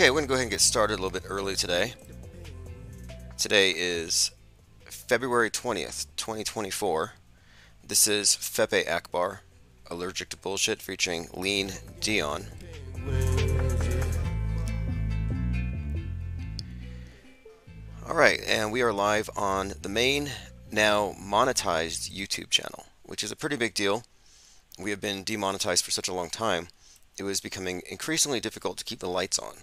Okay, we're going to go ahead and get started a little bit early today. Today is February 20th, 2024. This is Fepe Akbar, Allergic to Bullshit, featuring Lean Dion. Alright, and we are live on the main, now monetized YouTube channel, which is a pretty big deal. We have been demonetized for such a long time, it was becoming increasingly difficult to keep the lights on.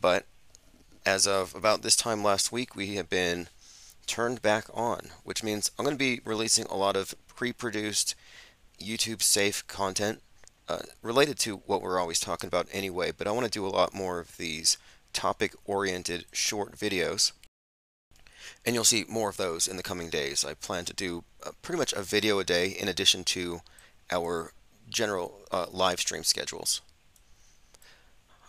But as of about this time last week, we have been turned back on, which means I'm going to be releasing a lot of pre-produced YouTube safe content related to what we're always talking about anyway, but I want to do a lot more of these topic-oriented short videos, and you'll see more of those in the coming days. I plan to do pretty much a video a day in addition to our general live stream schedules.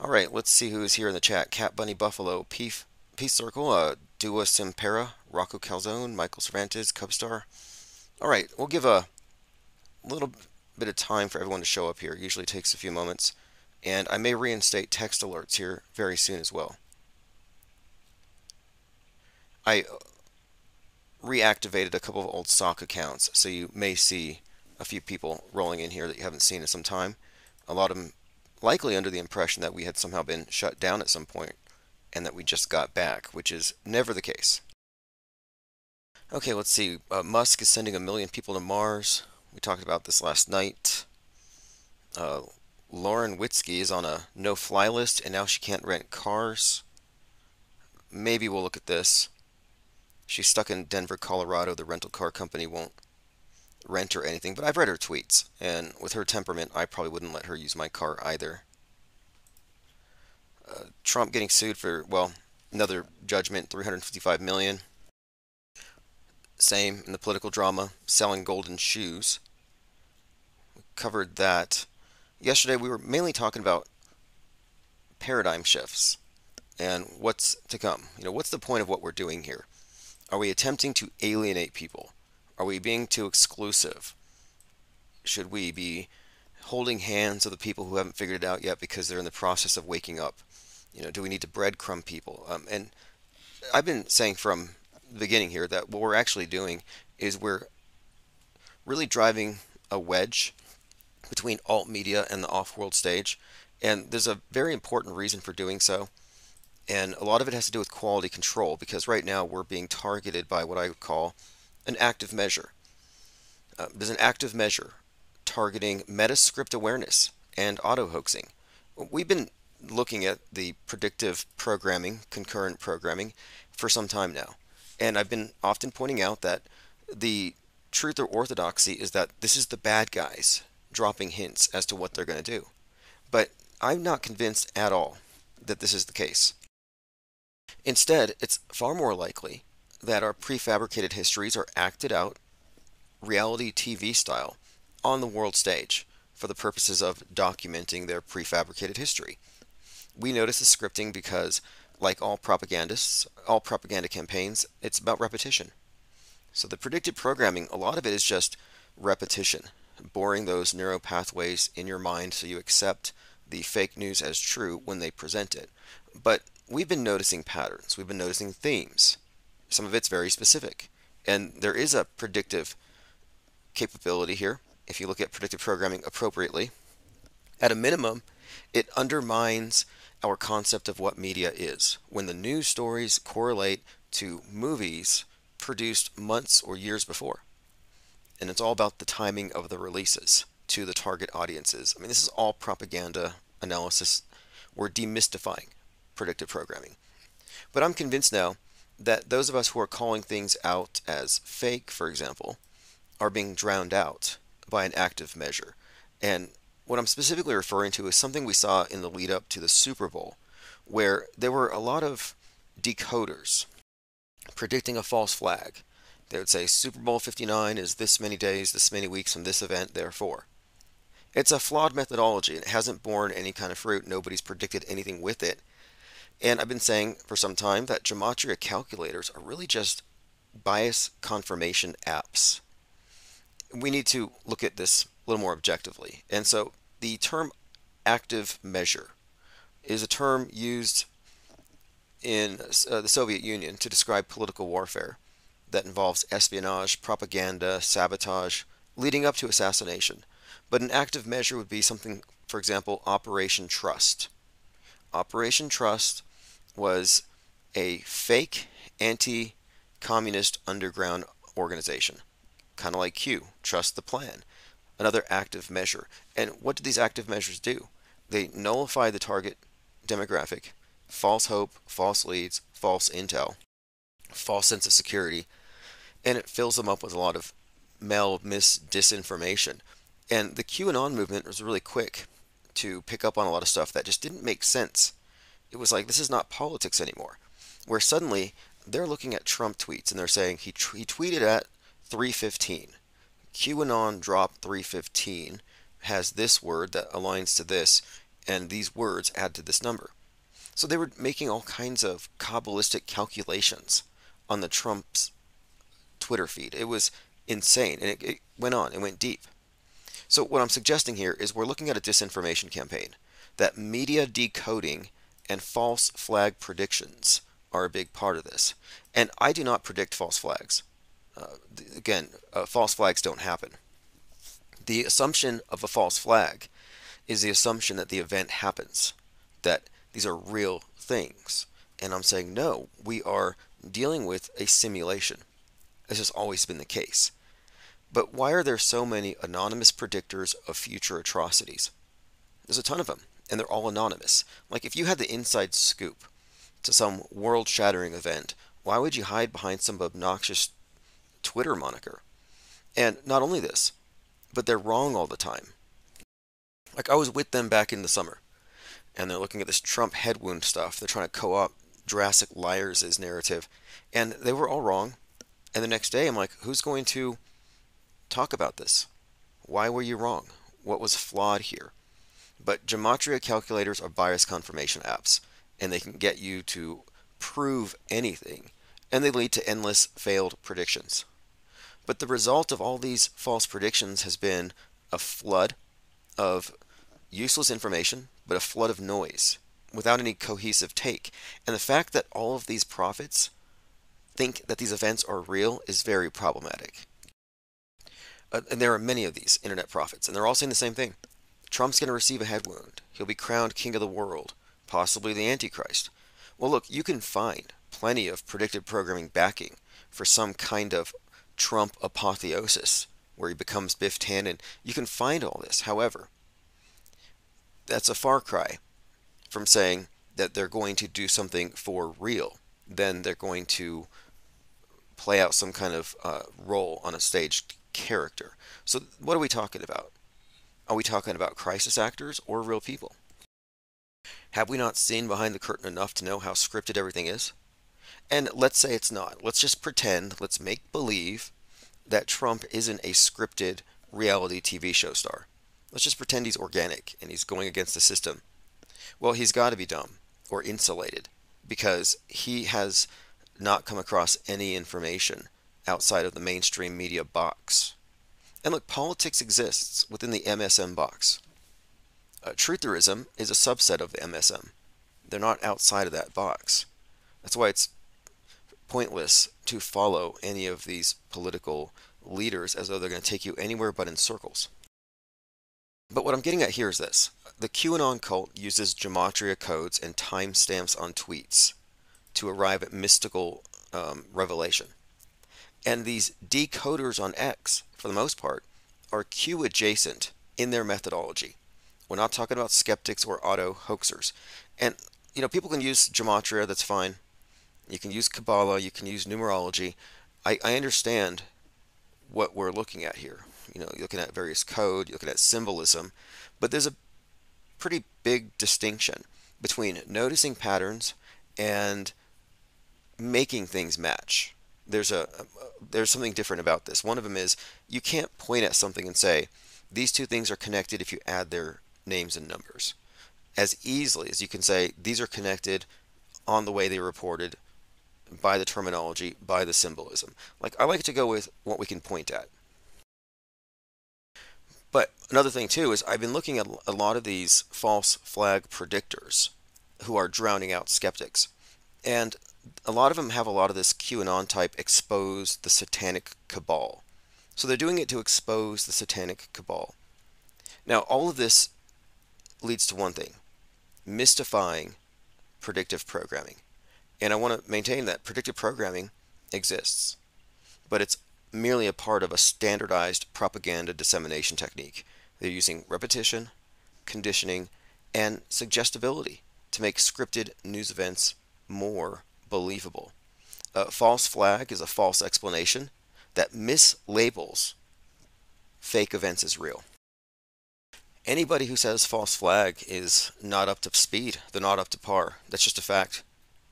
Alright, let's see who's here in the chat. Cat Bunny Buffalo, Peace Circle, Dua Simpera, Rocco Calzone, Michael Cervantes, Cubstar. Alright, we'll give a little bit of time for everyone to show up here. It usually takes a few moments. And I may reinstate text alerts here very soon as well. I reactivated a couple of old sock accounts, so you may see a few people rolling in here that you haven't seen in some time. A lot of them likely under the impression that we had somehow been shut down at some point and that we just got back, which is never the case. Okay, let's see. Musk is sending 1 million people to Mars. We talked about this last night. Lauren Witzke is on a no-fly list, and now she can't rent cars. Maybe we'll look at this. She's stuck in Denver, Colorado. The rental car company won't rent or anything, but I've read her tweets, and with her temperament, I probably wouldn't let her use my car either. Trump getting sued for, well, another judgment, $355 million. Same in the political drama, selling golden shoes. We covered that. Yesterday, we were mainly talking about paradigm shifts and what's to come. You know, what's the point of what we're doing here? Are we attempting to alienate people? Are we being too exclusive? Should we be holding hands with the people who haven't figured it out yet because they're in the process of waking up? You know, do we need to breadcrumb people? And I've been saying from the beginning here that what we're actually doing is we're really driving a wedge between alt media and the off-world stage. And there's a very important reason for doing so. And a lot of it has to do with quality control, because right now we're being targeted by what I would call an active measure. There's an active measure targeting metascript awareness and auto-hoaxing. We've been looking at the predictive programming, concurrent programming, for some time now. And I've been often pointing out that the truth or orthodoxy is that this is the bad guys dropping hints as to what they're going to do. But I'm not convinced at all that this is the case. Instead, it's far more likely that our prefabricated histories are acted out, reality TV style, on the world stage for the purposes of documenting their prefabricated history. We notice the scripting because, like all propagandists, all propaganda campaigns, it's about repetition. So the predictive programming, a lot of it is just repetition, boring those neural pathways in your mind so you accept the fake news as true when they present it. But we've been noticing patterns, we've been noticing themes. Some of it's very specific, and there is a predictive capability here. If you look at predictive programming appropriately, at a minimum, it undermines our concept of what media is. When the news stories correlate to movies produced months or years before, and it's all about the timing of the releases to the target audiences. I mean, this is all propaganda analysis. We're demystifying predictive programming, but I'm convinced now that those of us who are calling things out as fake, for example, are being drowned out by an active measure. And what I'm specifically referring to is something we saw in the lead up to the Super Bowl, where there were a lot of decoders predicting a false flag. They would say Super Bowl 59 is this many days, this many weeks from this event, therefore. It's a flawed methodology. It hasn't borne any kind of fruit. Nobody's predicted anything with it. And I've been saying for some time that gematria calculators are really just bias confirmation apps. We need to look at this a little more objectively. And so the term active measure is a term used in the Soviet Union to describe political warfare that involves espionage, propaganda, sabotage, leading up to assassination. But an active measure would be something, for example, Operation Trust. Operation Trust was a fake anti-communist underground organization, kind of like Q, Trust the Plan, another active measure. And what did these active measures do? They nullify the target demographic, false hope, false leads, false intel, false sense of security, and it fills them up with a lot of disinformation. And the QAnon movement was really quick to pick up on a lot of stuff that just didn't make sense. It was like, this is not politics anymore, where suddenly they're looking at Trump tweets and they're saying he tweeted at 3:15. QAnon drop 3:15 has this word that aligns to this, and these words add to this number. So they were making all kinds of Kabbalistic calculations on the Trump's Twitter feed. It was insane, and it went on, it went deep. So what I'm suggesting here is we're looking at a disinformation campaign, that media decoding and false flag predictions are a big part of this. And I do not predict false flags. False flags don't happen. The assumption of a false flag is the assumption that the event happens, that these are real things. And I'm saying, no, we are dealing with a simulation. This has always been the case. But why are there so many anonymous predictors of future atrocities? There's a ton of them, and they're all anonymous. Like, if you had the inside scoop to some world-shattering event, why would you hide behind some obnoxious Twitter moniker? And not only this, but they're wrong all the time. Like, I was with them back in the summer, and they're looking at this Trump head wound stuff. They're trying to co-opt Jurassic Liars' narrative, and they were all wrong. And the next day, I'm like, who's going to talk about this? Why were you wrong? What was flawed here? But gematria calculators are bias confirmation apps, and they can get you to prove anything, and they lead to endless failed predictions. But the result of all these false predictions has been a flood of useless information, but a flood of noise without any cohesive take. And the fact that all of these prophets think that these events are real is very problematic. And there are many of these internet prophets, and they're all saying the same thing. Trump's going to receive a head wound. He'll be crowned king of the world, possibly the Antichrist. Well, look, you can find plenty of predictive programming backing for some kind of Trump apotheosis, where he becomes Biff Tannen. You can find all this. However, that's a far cry from saying that they're going to do something for real, then they're going to play out some kind of role on a staged character. So what are we talking about? Are we talking about crisis actors or real people? Have we not seen behind the curtain enough to know how scripted everything is? And let's say it's not. Let's just pretend, let's make believe that Trump isn't a scripted reality TV show star. Let's just pretend he's organic and he's going against the system. Well, he's got to be dumb or insulated, because he has not come across any information outside of the mainstream media box. And look, politics exists within the MSM box. Trutherism is a subset of the MSM. They're not outside of that box. That's why it's pointless to follow any of these political leaders as though they're going to take you anywhere but in circles. But what I'm getting at here is this. The QAnon cult uses gematria codes and timestamps on tweets to arrive at mystical revelation. And these decoders on X, for the most part, are Q-adjacent in their methodology. We're not talking about skeptics or auto-hoaxers. And, you know, people can use gematria, that's fine. You can use Kabbalah, you can use numerology. I understand what we're looking at here. You know, you're looking at various code, you're looking at symbolism, but there's a pretty big distinction between noticing patterns and making things match. There's something different about this. One of them is you can't point at something and say, these two things are connected if you add their names and numbers, as easily as you can say, these are connected on the way they were reported, by the terminology, by the symbolism. Like, I like to go with what we can point at. But another thing too is I've been looking at a lot of these false flag predictors who are drowning out skeptics. And a lot of them have a lot of this QAnon type expose the satanic cabal. So they're doing it to expose the satanic cabal. Now all of this leads to one thing: mystifying predictive programming. And I want to maintain that predictive programming exists, but it's merely a part of a standardized propaganda dissemination technique. They're using repetition, conditioning, and suggestibility to make scripted news events more believable. A false flag is a false explanation that mislabels fake events as real. Anybody who says false flag is not up to speed, they're not up to par. That's just a fact.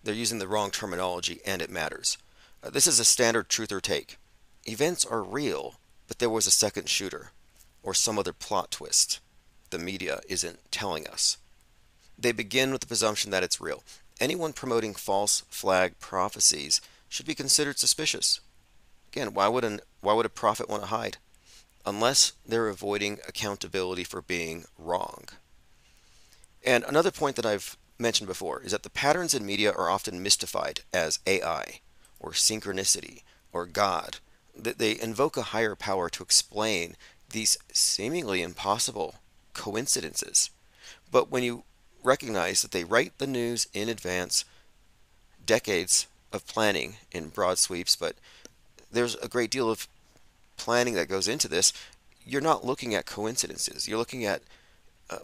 They're using the wrong terminology, and it matters. This is a standard truth or take. Events are real, but there was a second shooter or some other plot twist the media isn't telling us. They begin with the presumption that it's real. Anyone promoting false flag prophecies should be considered suspicious. Again, why would a prophet want to hide? Unless they're avoiding accountability for being wrong. And another point that I've mentioned before is that the patterns in media are often mystified as AI or synchronicity or God. That they invoke a higher power to explain these seemingly impossible coincidences. But when you recognize that they write the news in advance, decades of planning in broad sweeps, but there's a great deal of planning that goes into this, you're not looking at coincidences. You're looking at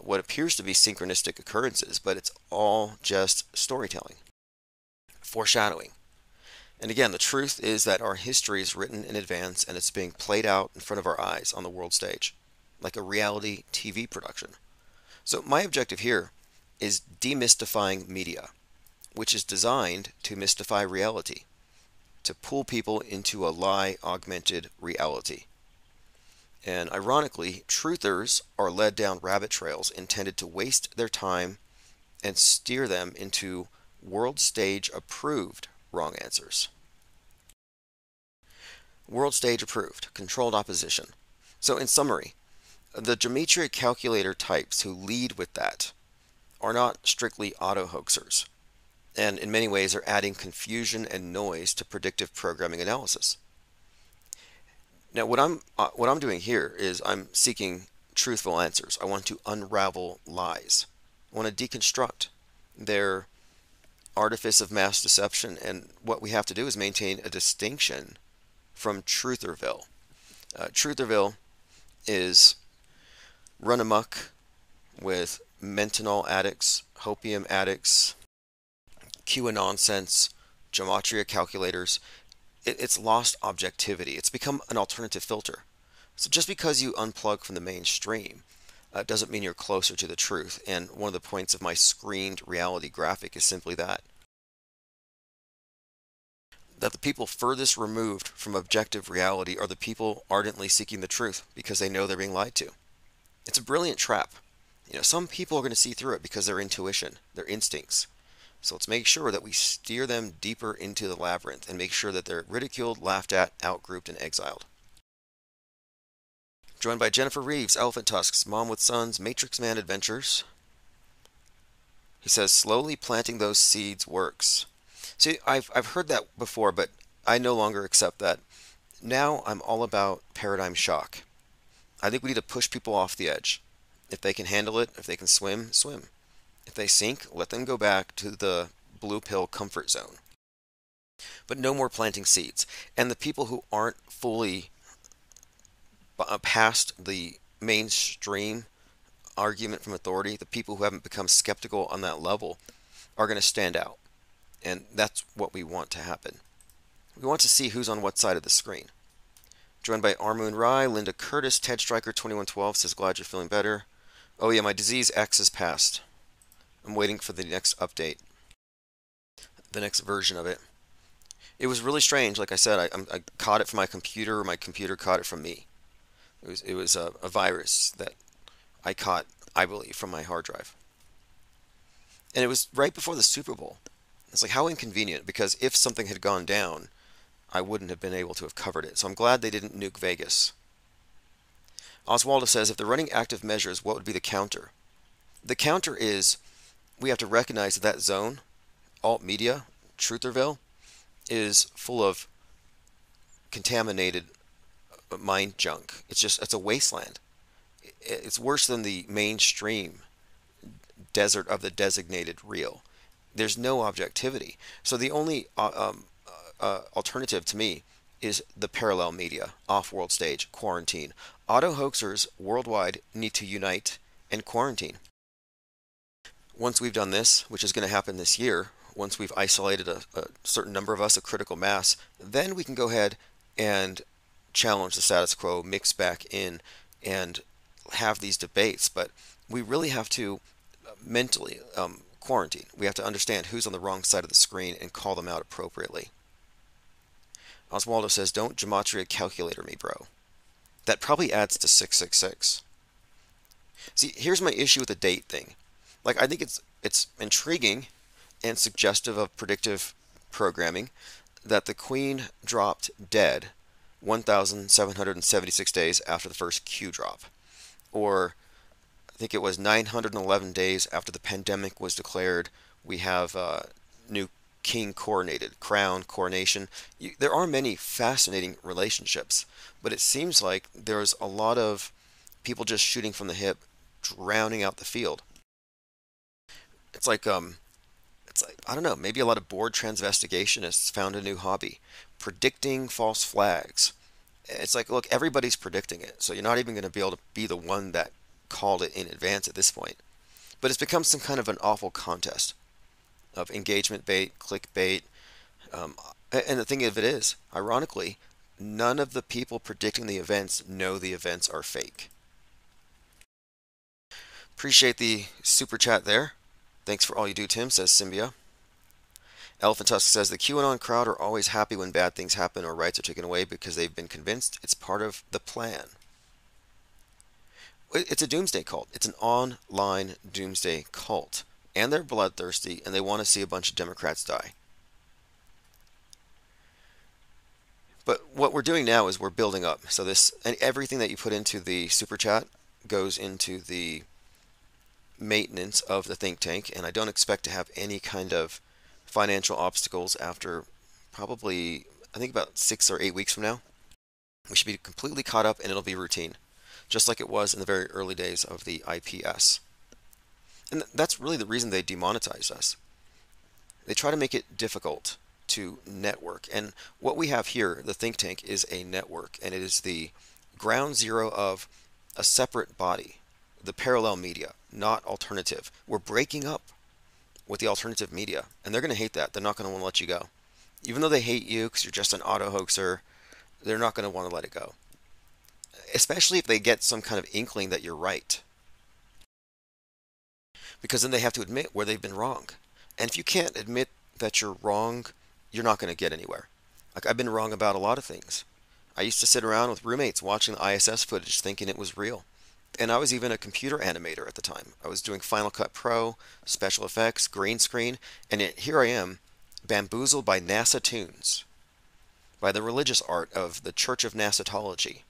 what appears to be synchronistic occurrences, but it's all just storytelling, foreshadowing. And again, the truth is that our history is written in advance and it's being played out in front of our eyes on the world stage, like a reality TV production. So my objective here is demystifying media, which is designed to mystify reality, to pull people into a lie-augmented reality. And ironically, truthers are led down rabbit trails intended to waste their time and steer them into world stage approved wrong answers. World stage approved, controlled opposition. So in summary, the Gematria calculator types who lead with that are not strictly auto-hoaxers, and in many ways are adding confusion and noise to predictive programming analysis. Now what I'm doing here is I'm seeking truthful answers. I want to unravel lies. I want to deconstruct their artifice of mass deception, and what we have to do is maintain a distinction from Trutherville. Trutherville is run amok with Mentanol addicts, Hopium addicts, QAnonsense, Gematria calculators. It's lost objectivity. It's become an alternative filter. So just because you unplug from the mainstream doesn't mean you're closer to the truth. And one of the points of my screened reality graphic is simply that the people furthest removed from objective reality are the people ardently seeking the truth because they know they're being lied to. It's a brilliant trap. You know, some people are going to see through it because their intuition, their instincts. So let's make sure that we steer them deeper into the labyrinth and make sure that they're ridiculed, laughed at, outgrouped, and exiled. Joined by Jennifer Reeves, Elephant Tusks, Mom with Sons, Matrix Man Adventures. He says, slowly planting those seeds works. See, I've heard that before, but I no longer accept that. Now I'm all about paradigm shock. I think we need to push people off the edge. If they can handle it, if they can swim, swim. If they sink, let them go back to the blue pill comfort zone. But no more planting seeds. And the people who aren't fully past the mainstream argument from authority, the people who haven't become skeptical on that level, are going to stand out. And that's what we want to happen. We want to see who's on what side of the screen. Joined by Armoon Rai, Linda Curtis, Ted Stryker 2112 says, glad you're feeling better. Oh yeah, my disease X is passed. I'm waiting for the next update, the next version of it. It was really strange. Like I said, I caught it from my computer, or my computer caught it from me. It was a virus that I caught, I believe, from my hard drive. And it was right before the Super Bowl. It's like, how inconvenient, because if something had gone down, I wouldn't have been able to have covered it. So I'm glad they didn't nuke Vegas. Oswaldo says, if they're running active measures, what would be the counter? The counter is we have to recognize that zone, alt media, Trutherville is full of contaminated mine junk. It's a wasteland. It's worse than the mainstream desert of the designated real. There's no objectivity. So the only alternative to me is the parallel media, off-world stage, quarantine. Auto hoaxers worldwide need to unite and quarantine. Once we've done this, which is going to happen this year, once we've isolated a certain number of us, a critical mass, then we can go ahead and challenge the status quo, mix back in, and have these debates. But we really have to mentally quarantine. We have to understand who's on the wrong side of the screen and call them out appropriately. Oswaldo says, don't gematria calculator me, bro. That probably adds to 666. See, here's my issue with the date thing. Like, I think it's intriguing and suggestive of predictive programming that the queen dropped dead 1,776 days after the first Q drop. Or, I think it was 911 days after the pandemic was declared, we have new king coronated, crown, coronation. There are many fascinating relationships, but it seems like there's a lot of people just shooting from the hip, drowning out the field. It's like I don't know, maybe a lot of bored transvestitionists found a new hobby, predicting false flags. It's like, look, everybody's predicting it, so you're not even going to be able to be the one that called it in advance at this point. But it's become some kind of an awful contest of engagement bait, clickbait, and the thing of it is, ironically, none of the people predicting the events know the events are fake. Appreciate the super chat there. Thanks for all you do, Tim, says Symbia. Elephant Tusk says, the QAnon crowd are always happy when bad things happen or rights are taken away because they've been convinced it's part of the plan. It's a doomsday cult. It's an online doomsday cult. And they're bloodthirsty, and they want to see a bunch of Democrats die. But what we're doing now is we're building up. So this, and everything that you put into the super chat goes into the maintenance of the think tank, and I don't expect to have any kind of financial obstacles after probably, I think, about 6 or 8 weeks from now. We should be completely caught up, and it'll be routine, just like it was in the very early days of the IPS. And that's really the reason they demonetized us. They try to make it difficult to network. And what we have here, the think tank, is a network, and it is the ground zero of a separate body, the parallel media, not alternative. We're breaking up with the alternative media, and they're going to hate that. They're not going to want to let you go. Even though they hate you because you're just an auto hoaxer, they're not going to want to let it go. Especially if they get some kind of inkling that you're right. Because then they have to admit where they've been wrong. And if you can't admit that you're wrong, you're not going to get anywhere. Like, I've been wrong about a lot of things. I used to sit around with roommates watching the ISS footage thinking it was real. And I was even a computer animator at the time. I was doing Final Cut Pro, special effects, green screen, and here I am, bamboozled by NASA tunes, by the religious art of the Church of Nasatology.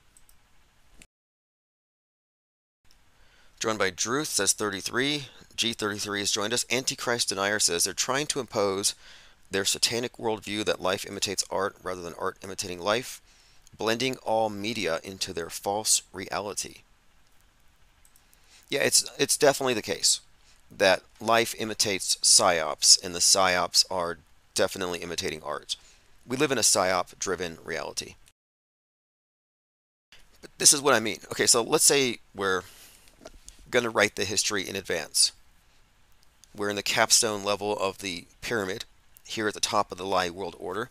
Joined by Druth, says 33. G33 has joined us. Antichrist Denier says they're trying to impose their satanic worldview that life imitates art rather than art imitating life, blending all media into their false reality. Yeah, it's definitely the case that life imitates psyops, and the psyops are definitely imitating art. We live in a psyop-driven reality. But this is what I mean. Okay, so let's say we're going to write the history in advance. We're in the capstone level of the pyramid, here at the top of the Lie World Order.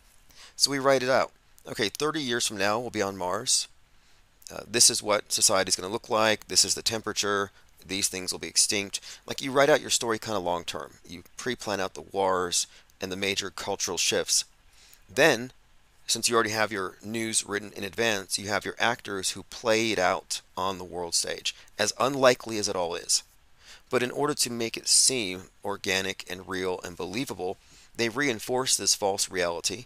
So we write it out. Okay, 30 years from now, we'll be on Mars. This is what society's going to look like. This is the temperature. These things will be extinct. Like, you write out your story kind of long term. You pre-plan out the wars and the major cultural shifts. Then, since you already have your news written in advance, you have your actors who play it out on the world stage, as unlikely as it all is. But in order to make it seem organic and real and believable, they reinforce this false reality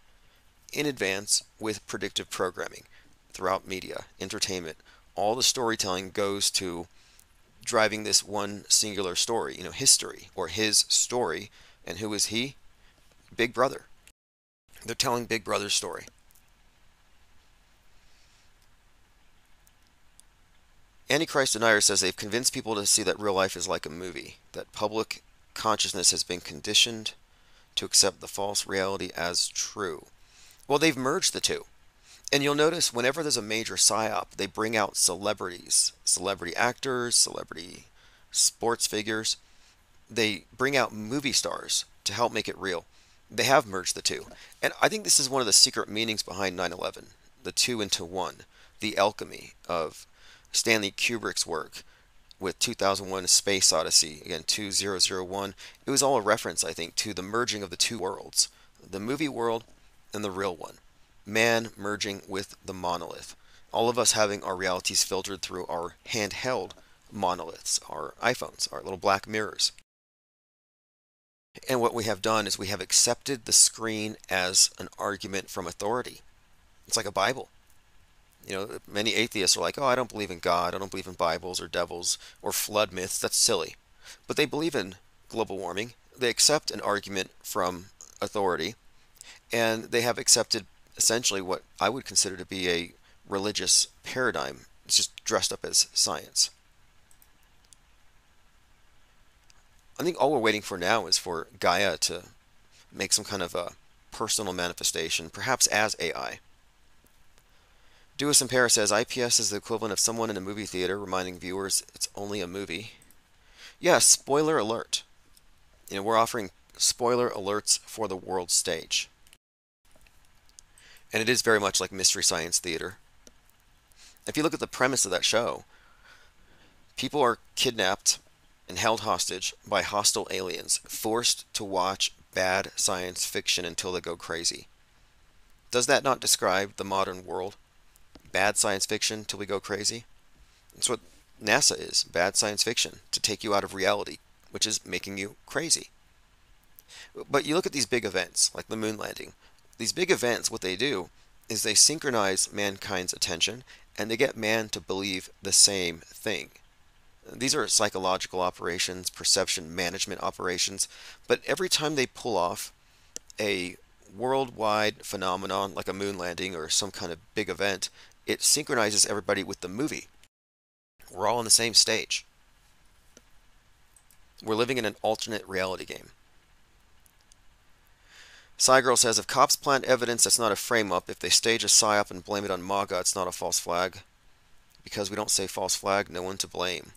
in advance with predictive programming throughout media, entertainment. All the storytelling goes to driving this one singular story, history, or his story. And who is he? Big Brother. They're telling Big Brother's story. Antichrist denier says they've convinced people to see that real life is like a movie, that public consciousness has been conditioned to accept the false reality as true. Well, they've merged the two. And you'll notice whenever there's a major psyop, they bring out celebrities, celebrity actors, celebrity sports figures. They bring out movie stars to help make it real. They have merged the two. And I think this is one of the secret meanings behind 9/11, the two into one, the alchemy of Stanley Kubrick's work with 2001 A Space Odyssey, again, 2001. It was all a reference, I think, to the merging of the two worlds, the movie world and the real one. Man merging with the monolith. All of us having our realities filtered through our handheld monoliths, our iPhones, our little black mirrors. And what we have done is we have accepted the screen as an argument from authority. It's like a Bible. You know, many atheists are like, oh, I don't believe in God, I don't believe in Bibles or devils or flood myths, that's silly. But they believe in global warming, they accept an argument from authority, and they have accepted essentially what I would consider to be a religious paradigm. It's just dressed up as science. I think all we're waiting for now is for Gaia to make some kind of a personal manifestation, perhaps as AI. Duis Impera says, IPS is the equivalent of someone in a movie theater reminding viewers it's only a movie. Yeah, spoiler alert. You know, we're offering spoiler alerts for the world stage. And it is very much like Mystery Science Theater. If you look at the premise of that show, people are kidnapped and held hostage by hostile aliens, forced to watch bad science fiction until they go crazy. Does that not describe the modern world? Bad science fiction till we go crazy. That's what NASA is, bad science fiction, to take you out of reality, which is making you crazy. But you look at these big events, like the moon landing. These big events, what they do is they synchronize mankind's attention and they get man to believe the same thing. These are psychological operations, perception management operations, but every time they pull off a worldwide phenomenon like a moon landing or some kind of big event, it synchronizes everybody with the movie. We're all on the same stage. We're living in an alternate reality game. Cygirl says, if cops plant evidence, that's not a frame-up. If they stage a psyop and blame it on MAGA, it's not a false flag. Because we don't say false flag, no one to blame.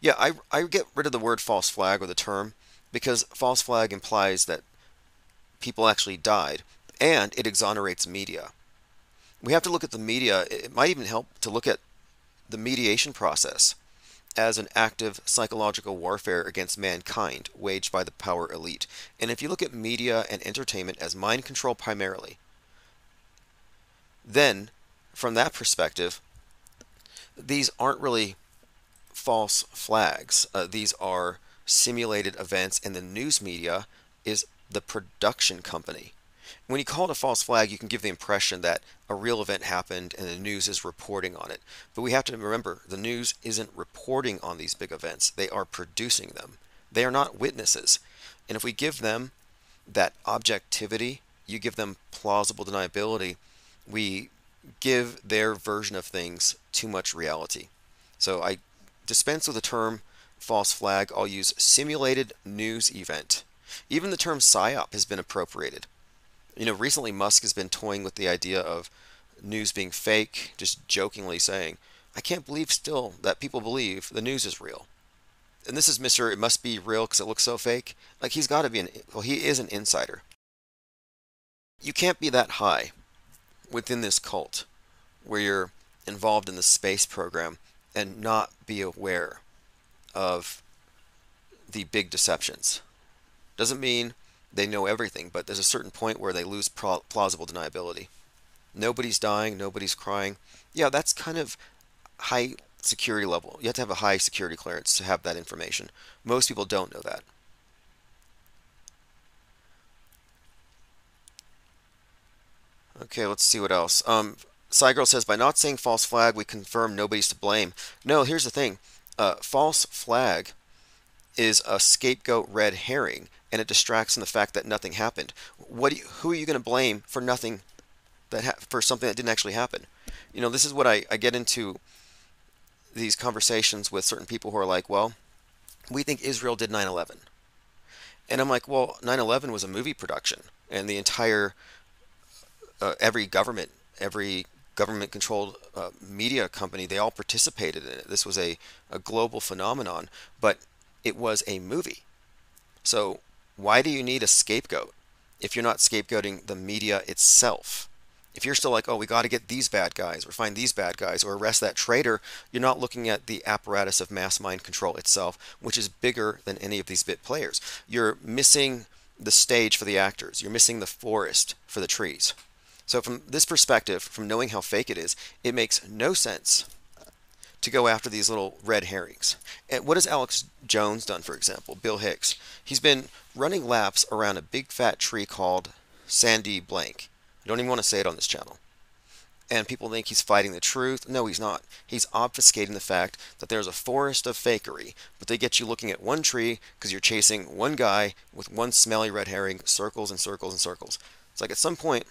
Yeah, I get rid of the word false flag or the term, because false flag implies that people actually died, and it exonerates media. We have to look at the media. It might even help to look at the mediation process as an active psychological warfare against mankind waged by the power elite. And if you look at media and entertainment as mind control primarily, then from that perspective, these aren't really false flags. These are simulated events, and the news media is the production company. When you call it a false flag, you can give the impression that a real event happened and the news is reporting on it. But we have to remember, the news isn't reporting on these big events. They are producing them. They are not witnesses. And if we give them that objectivity, you give them plausible deniability, we give their version of things too much reality. So I dispense with the term false flag. I'll use simulated news event. Even the term psyop has been appropriated. You know, recently Musk has been toying with the idea of news being fake, just jokingly saying, I can't believe still that people believe the news is real. And this is Mr. It must be real because it looks so fake. Like, he's got to be he is an insider. You can't be that high within this cult where you're involved in the space program and not be aware of the big deceptions. Doesn't mean they know everything, but there's a certain point where they lose plausible deniability. Nobody's dying, nobody's crying. Yeah, that's kind of high security level. You have to have a high security clearance to have that information. Most people don't know that. Okay, let's see what else. Cygirl says, by not saying false flag, we confirm nobody's to blame. No, here's the thing. False flag is a scapegoat red herring and it distracts from the fact that nothing happened. Who are you going to blame for nothing, for something that didn't actually happen? You know, this is what I get into these conversations with certain people who are like, well, we think Israel did 9/11. And I'm like, well, 9/11 was a movie production, and the entire every government-controlled media company, they all participated in it. This was a global phenomenon, but it was a movie. So why do you need a scapegoat if you're not scapegoating the media itself? If you're still like, oh, we got to get these bad guys or find these bad guys or arrest that traitor, you're not looking at the apparatus of mass mind control itself, which is bigger than any of these bit players. You're missing the stage for the actors. You're missing the forest for the trees. So from this perspective, from knowing how fake it is, it makes no sense to go after these little red herrings. And what has Alex Jones done, for example, Bill Hicks? He's been running laps around a big fat tree called Sandy Blank. I don't even want to say it on this channel. And people think he's fighting the truth. No, he's not. He's obfuscating the fact that there's a forest of fakery, but they get you looking at one tree because you're chasing one guy with one smelly red herring, circles and circles and circles. It's like at some point,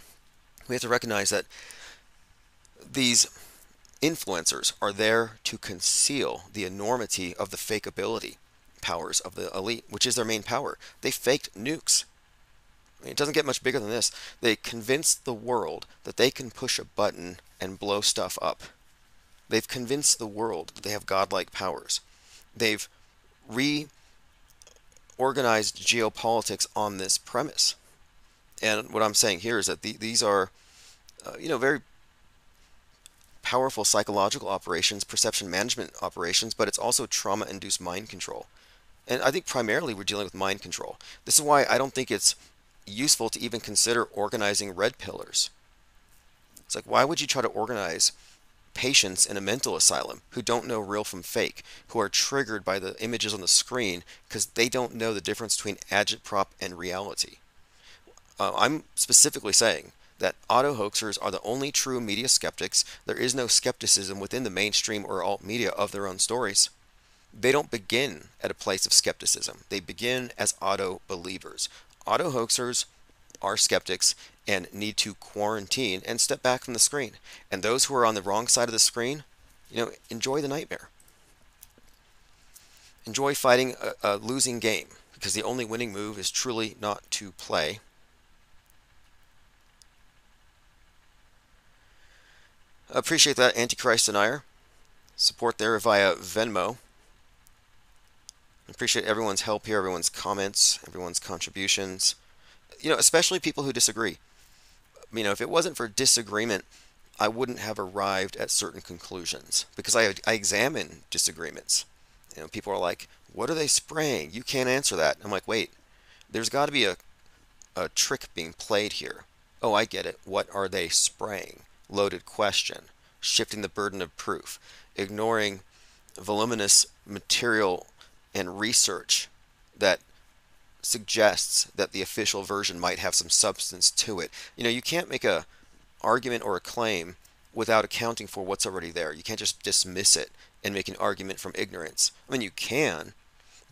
we have to recognize that these influencers are there to conceal the enormity of the fakeability powers of the elite, which is their main power. They faked nukes. It doesn't get much bigger than this. They convinced the world that they can push a button and blow stuff up. They've convinced the world that they have godlike powers. They've reorganized geopolitics on this premise. And what I'm saying here is that these are, you know, very powerful psychological operations, perception management operations, but it's also trauma-induced mind control. And I think primarily we're dealing with mind control. This is why I don't think it's useful to even consider organizing red pillars. It's like, why would you try to organize patients in a mental asylum who don't know real from fake, who are triggered by the images on the screen because they don't know the difference between agitprop and reality? I'm specifically saying that auto-hoaxers are the only true media skeptics. There is no skepticism within the mainstream or alt media of their own stories. They don't begin at a place of skepticism. They begin as auto-believers. Auto-hoaxers are skeptics and need to quarantine and step back from the screen. And those who are on the wrong side of the screen, you know, enjoy the nightmare. Enjoy fighting a losing game, because the only winning move is truly not to play. Appreciate that, Antichrist Denier. Support there via Venmo. Appreciate everyone's help here, everyone's comments, everyone's contributions. You know, especially people who disagree. You know, if it wasn't for disagreement, I wouldn't have arrived at certain conclusions, because I examine disagreements. You know, people are like, what are they spraying? You can't answer that. I'm like, wait, there's got to be a trick being played here. Oh, I get it. What are they spraying? Loaded question, shifting the burden of proof, ignoring voluminous material and research that suggests that the official version might have some substance to it. You know, you can't make an argument or a claim without accounting for what's already there. You can't just dismiss it and make an argument from ignorance. I mean, you can,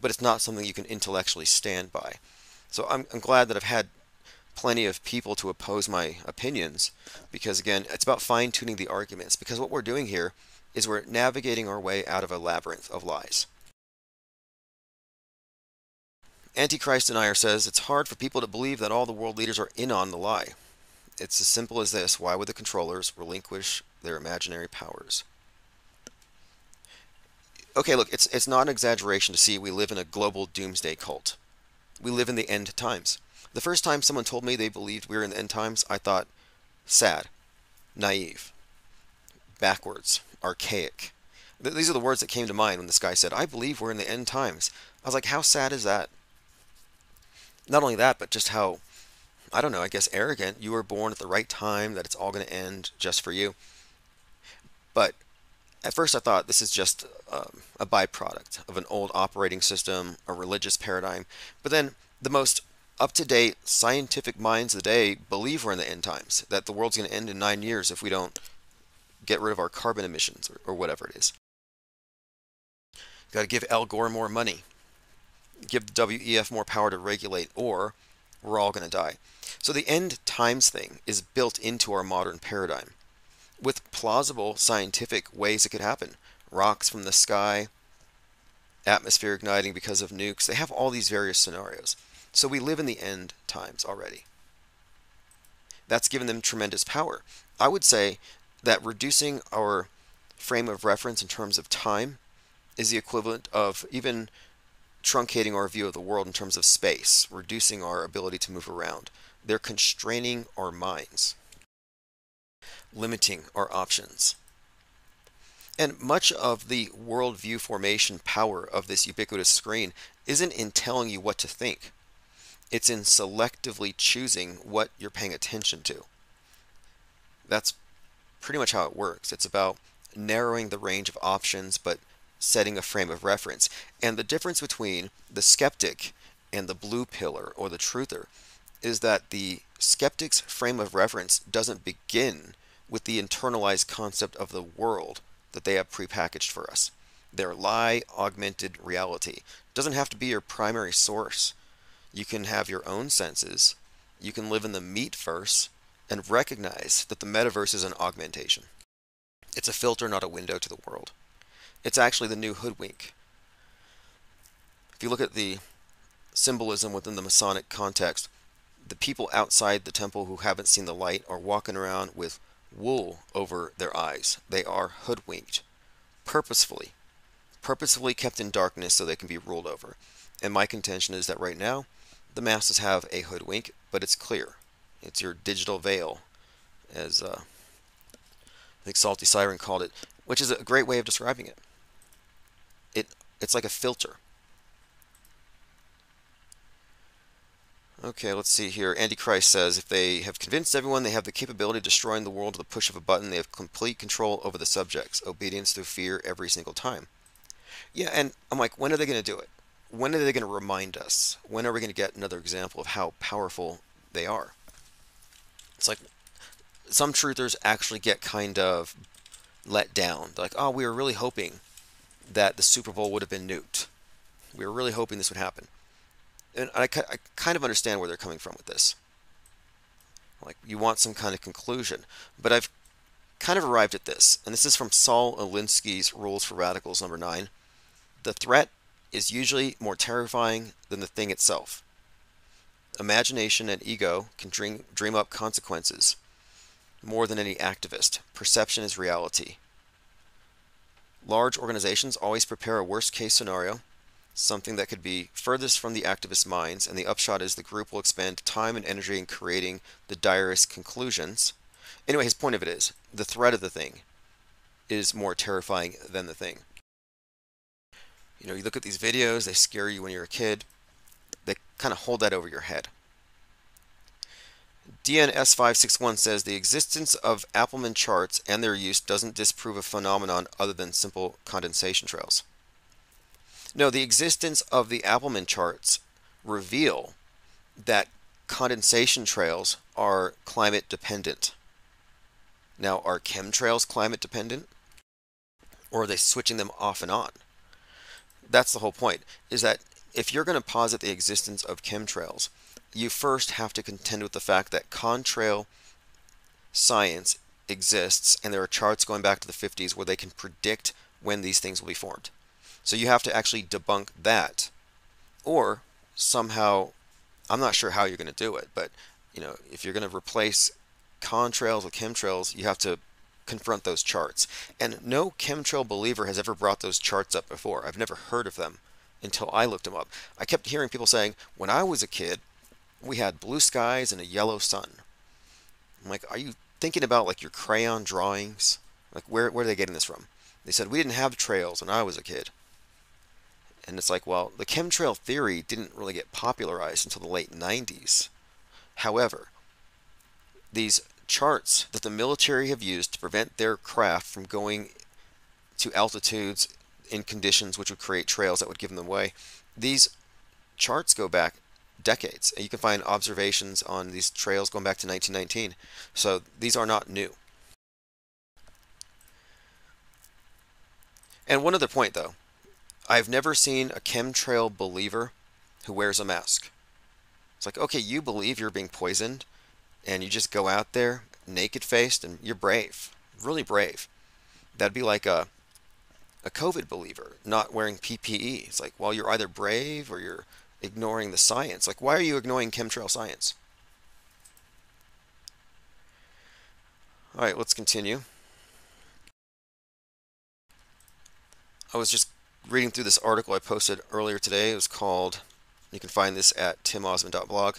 but it's not something you can intellectually stand by. So I'm glad that I've had plenty of people to oppose my opinions, because again, it's about fine-tuning the arguments, because what we're doing here is we're navigating our way out of a labyrinth of lies. Antichrist Denier says, it's hard for people to believe that all the world leaders are in on the lie. It's as simple as this. Why would the controllers relinquish their imaginary powers? Okay, look, it's not an exaggeration to see we live in a global doomsday cult. We live in the end times. The first time someone told me they believed we were in the end times, I thought, sad, naive, backwards, archaic. These are the words that came to mind when this guy said, I believe we're in the end times. I was like, how sad is that? Not only that, but just how, I don't know, I guess arrogant. You were born at the right time, that it's all going to end just for you. But at first I thought this is just a byproduct of an old operating system, a religious paradigm. But then the most up-to-date scientific minds of the day believe we're in the end times, that the world's going to end in 9 years if we don't get rid of our carbon emissions or whatever it is. Got to give Al Gore more money. give the WEF more power to regulate, or we're all going to die. So the end times thing is built into our modern paradigm, with plausible scientific ways it could happen. Rocks from the sky, atmosphere igniting because of nukes. They have all these various scenarios. So we live in the end times already. That's given them tremendous power. I would say that reducing our frame of reference in terms of time is the equivalent of even truncating our view of the world in terms of space, reducing our ability to move around. They're constraining our minds, limiting our options. And much of the worldview formation power of this ubiquitous screen isn't in telling you what to think. It's in selectively choosing what you're paying attention to. That's pretty much how it works. It's about narrowing the range of options, but setting a frame of reference. And the difference between the skeptic and the blue pillar or the truther is that the skeptic's frame of reference doesn't begin with the internalized concept of the world that they have prepackaged for us. Their lie augmented reality doesn't have to be your primary source. You can have your own senses. You can live in the meatverse and recognize that the metaverse is an augmentation. It's a filter, not a window to the world. It's actually the new hoodwink. If you look at the symbolism within the Masonic context, the people outside the temple who haven't seen the light are walking around with wool over their eyes. They are hoodwinked, purposefully kept in darkness so they can be ruled over. And my contention is that right now, the masses have a hoodwink, but it's clear. It's your digital veil, as I think Salty Siren called it, which is a great way of describing it. It's like a filter. Okay, let's see here. Antichrist says, if they have convinced everyone they have the capability of destroying the world with the push of a button, they have complete control over the subjects. Obedience through fear every single time. Yeah, and I'm like, when are they going to do it? When are they going to remind us? When are we going to get another example of how powerful they are? It's like some truthers actually get kind of let down. They're like, oh, we were really hoping that the Super Bowl would have been nuked. We were really hoping this would happen. And I kind of understand where they're coming from with this. Like, you want some kind of conclusion. But I've kind of arrived at this. And this is from Saul Alinsky's Rules for Radicals, number 9. The threat is usually more terrifying than the thing itself. Imagination and ego can dream up consequences more than any activist. Perception is reality. Large organizations always prepare a worst-case scenario, something that could be furthest from the activists' minds, and the upshot is the group will expend time and energy in creating the direst conclusions. Anyway, his point of it is, the threat of the thing is more terrifying than the thing. You know, you look at these videos, they scare you when you're a kid. They kind of hold that over your head. DNS561 says, the existence of Appelman charts and their use doesn't disprove a phenomenon other than simple condensation trails. No, the existence of the Appelman charts reveal that condensation trails are climate dependent. Now, are chemtrails climate dependent? Or are they switching them off and on? That's the whole point, is that if you're going to posit the existence of chemtrails, you first have to contend with the fact that contrail science exists, and there are charts going back to the 50s where they can predict when these things will be formed. So you have to actually debunk that, or somehow, I'm not sure how you're going to do it, but you know, if you're going to replace contrails with chemtrails, you have to confront those charts. And no chemtrail believer has ever brought those charts up before. I've never heard of them until I looked them up. I kept hearing people saying, when I was a kid, we had blue skies and a yellow sun. I'm like, are you thinking about like your crayon drawings? Like, where are they getting this from? They said, we didn't have trails when I was a kid. And it's like, well, the chemtrail theory didn't really get popularized until the late 90s. However, these charts that the military have used to prevent their craft from going to altitudes in conditions which would create trails that would give them away, these charts go back decades, and you can find observations on these trails going back to 1919. So these are not new. And one other point, though, I've never seen a chemtrail believer who wears a mask. It's like, okay, you believe you're being poisoned, and you just go out there naked-faced, and you're brave, really brave. That'd be like a COVID believer not wearing PPE. It's like, well, you're either brave or you're ignoring the science. Like, why are you ignoring chemtrail science? All right, let's continue. I was just reading through this article I posted earlier today. It was called, you can find this at timosmond.blog,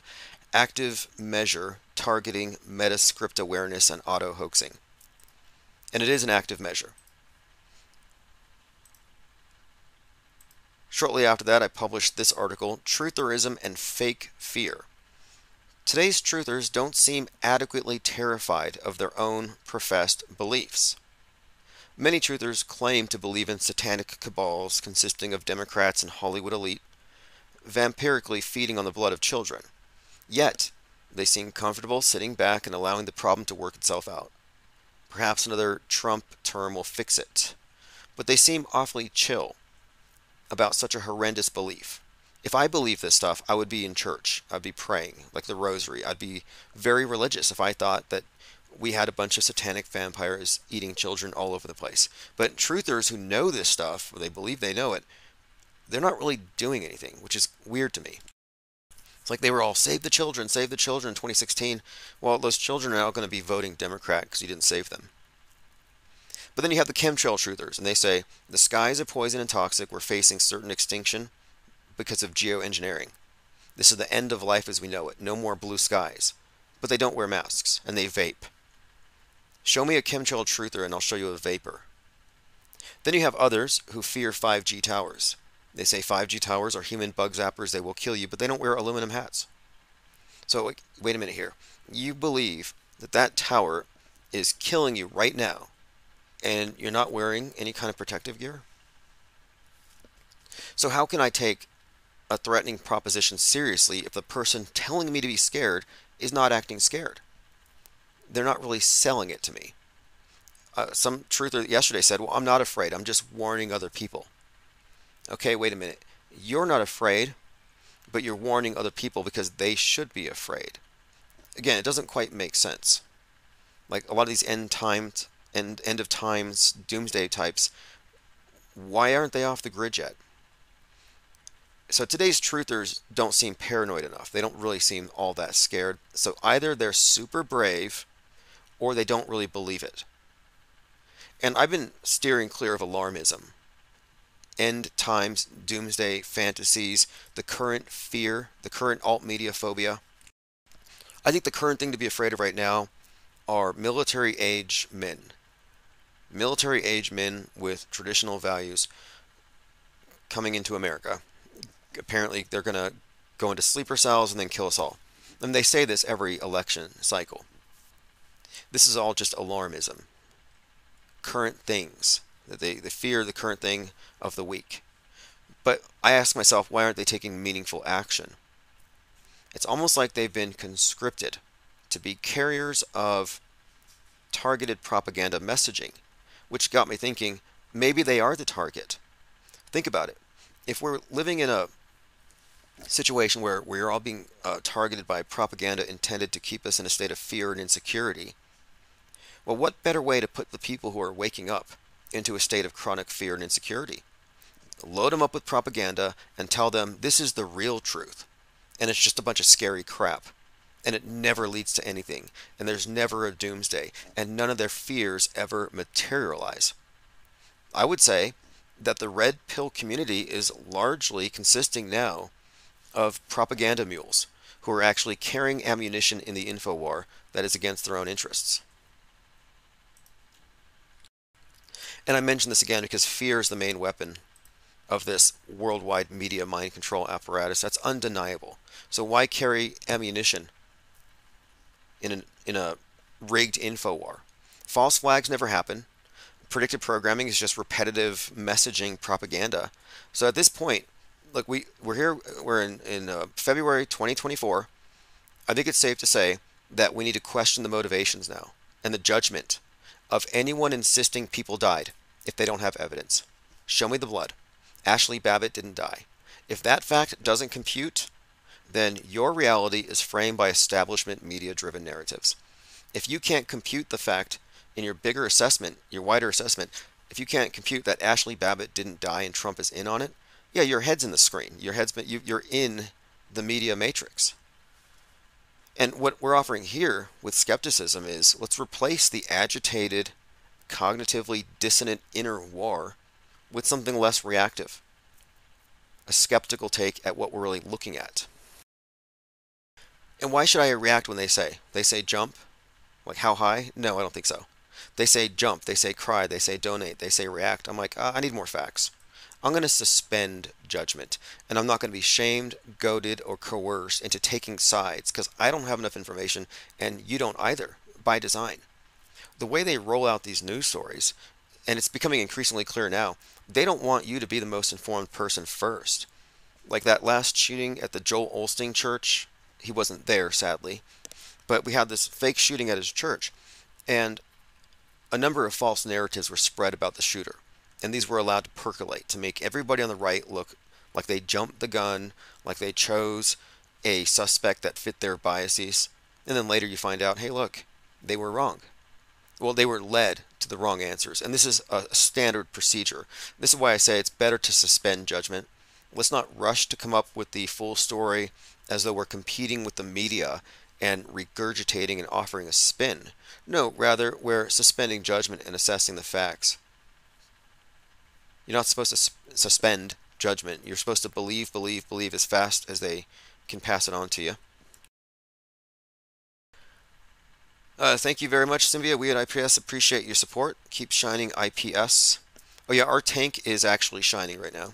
Active Measure Targeting Meta-Script Awareness and Auto-Hoaxing. And it is an active measure. Shortly after that, I published this article, Trutherism and Fake Fear. Today's truthers don't seem adequately terrified of their own professed beliefs. Many truthers claim to believe in satanic cabals consisting of Democrats and Hollywood elite, vampirically feeding on the blood of children. Yet, they seem comfortable sitting back and allowing the problem to work itself out. Perhaps another Trump term will fix it. But they seem awfully chill about such a horrendous belief. If I believed this stuff, I would be in church. I'd be praying, like the rosary. I'd be very religious if I thought that we had a bunch of satanic vampires eating children all over the place. But truthers who know this stuff, or they believe they know it, they're not really doing anything, which is weird to me. It's like they were all, save the children in 2016. Well, those children are all going to be voting Democrat because you didn't save them. But then you have the chemtrail truthers, and they say, the skies are poison and toxic, we're facing certain extinction because of geoengineering. This is the end of life as we know it, no more blue skies. But they don't wear masks, and they vape. Show me a chemtrail truther, and I'll show you a vapor. Then you have others who fear 5G towers. They say 5G towers are human bug zappers, they will kill you, but they don't wear aluminum hats. So, wait a minute here. You believe that that tower is killing you right now, and you're not wearing any kind of protective gear? So how can I take a threatening proposition seriously if the person telling me to be scared is not acting scared? They're not really selling it to me. Some truther yesterday said, well, I'm not afraid, I'm just warning other people. Okay, wait a minute. You're not afraid, but you're warning other people because they should be afraid. Again, it doesn't quite make sense. Like a lot of these end of times, doomsday types, why aren't they off the grid yet? So today's truthers don't seem paranoid enough. They don't really seem all that scared. So either they're super brave or they don't really believe it. And I've been steering clear of alarmism. End times, doomsday fantasies, the current fear, the current alt-media phobia. I think the current thing to be afraid of right now are military-age men. Military-age men with traditional values coming into America. Apparently, they're going to go into sleeper cells and then kill us all. And they say this every election cycle. This is all just alarmism. Current things. They fear the current thing of the week. But I ask myself, why aren't they taking meaningful action? It's almost like they've been conscripted to be carriers of targeted propaganda messaging, which got me thinking, maybe they are the target. Think about it. If we're living in a situation where we're all being targeted by propaganda intended to keep us in a state of fear and insecurity, well, what better way to put the people who are waking up into a state of chronic fear and insecurity? Load them up with propaganda and tell them this is the real truth, and it's just a bunch of scary crap, and it never leads to anything, and there's never a doomsday, and none of their fears ever materialize. I would say that the red pill community is largely consisting now of propaganda mules who are actually carrying ammunition in the info war that is against their own interests. And I mention this again because fear is the main weapon of this worldwide media mind control apparatus. That's undeniable. So why carry ammunition in a rigged info war? False flags never happen. Predictive programming is just repetitive messaging propaganda. So at this point, look, we're here, we're in February 2024. I think it's safe to say that we need to question the motivations now and the judgment of anyone insisting people died if they don't have evidence. Show me the blood. Ashley Babbitt didn't die. If that fact doesn't compute, then your reality is framed by establishment media-driven narratives. If you can't compute the fact in your bigger assessment, your wider assessment, if you can't compute that Ashley Babbitt didn't die and Trump is in on it, yeah, your head's in the screen. Your head's been, you're in the media matrix. And what we're offering here with skepticism is let's replace the agitated, cognitively dissonant inner war with something less reactive, a skeptical take at what we're really looking at. And why should I react when they say jump? Like how high? No, I don't think so. They say jump, they say cry, they say donate, they say react. I'm like, I need more facts. I'm going to suspend judgment, and I'm not going to be shamed, goaded, or coerced into taking sides because I don't have enough information, and you don't either, by design. The way they roll out these news stories, and it's becoming increasingly clear now, they don't want you to be the most informed person first. Like that last shooting at the Joel Olstein church, he wasn't there, sadly, but we had this fake shooting at his church, and a number of false narratives were spread about the shooter. And these were allowed to percolate to make everybody on the right look like they jumped the gun, like they chose a suspect that fit their biases. And then later you find out, hey, look, they were wrong. Well, they were led to the wrong answers. And this is a standard procedure. This is why I say it's better to suspend judgment. Let's not rush to come up with the full story as though we're competing with the media and regurgitating and offering a spin. No, rather, we're suspending judgment and assessing the facts. You're not supposed to suspend judgment. You're supposed to believe as fast as they can pass it on to you. Thank you very much, Symbia. We at IPS appreciate your support. Keep shining, IPS. Oh yeah, our tank is actually shining right now.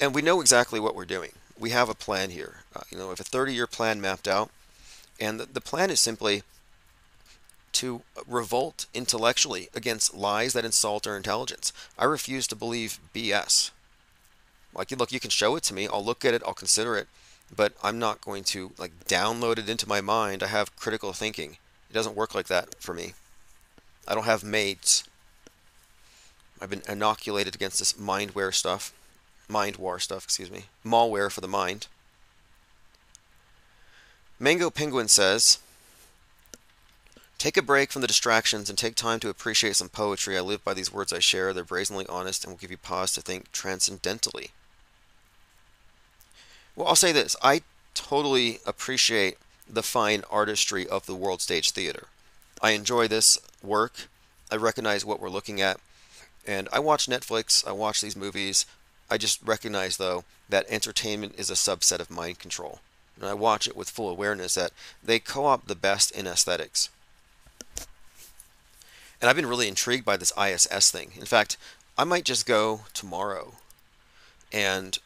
And we know exactly what we're doing. We have a plan here. We have a 30-year plan mapped out. And the plan is simply to revolt intellectually against lies that insult our intelligence. I refuse to believe BS. Like, look, you can show it to me. I'll look at it. I'll consider it. But I'm not going to, like, download it into my mind. I have critical thinking. It doesn't work like that for me. I don't have maids. I've been inoculated against this mindware stuff. Mind war stuff, excuse me. Malware for the mind. Mango Penguin says, take a break from the distractions and take time to appreciate some poetry. I live by these words I share. They're brazenly honest and will give you pause to think transcendentally. Well, I'll say this. I totally appreciate the fine artistry of the world stage theater. I enjoy this work. I recognize what we're looking at. And I watch Netflix. I watch these movies. I just recognize, though, that entertainment is a subset of mind control. And I watch it with full awareness that they co-opt the best in aesthetics. And I've been really intrigued by this ISS thing. In fact, I might just go tomorrow and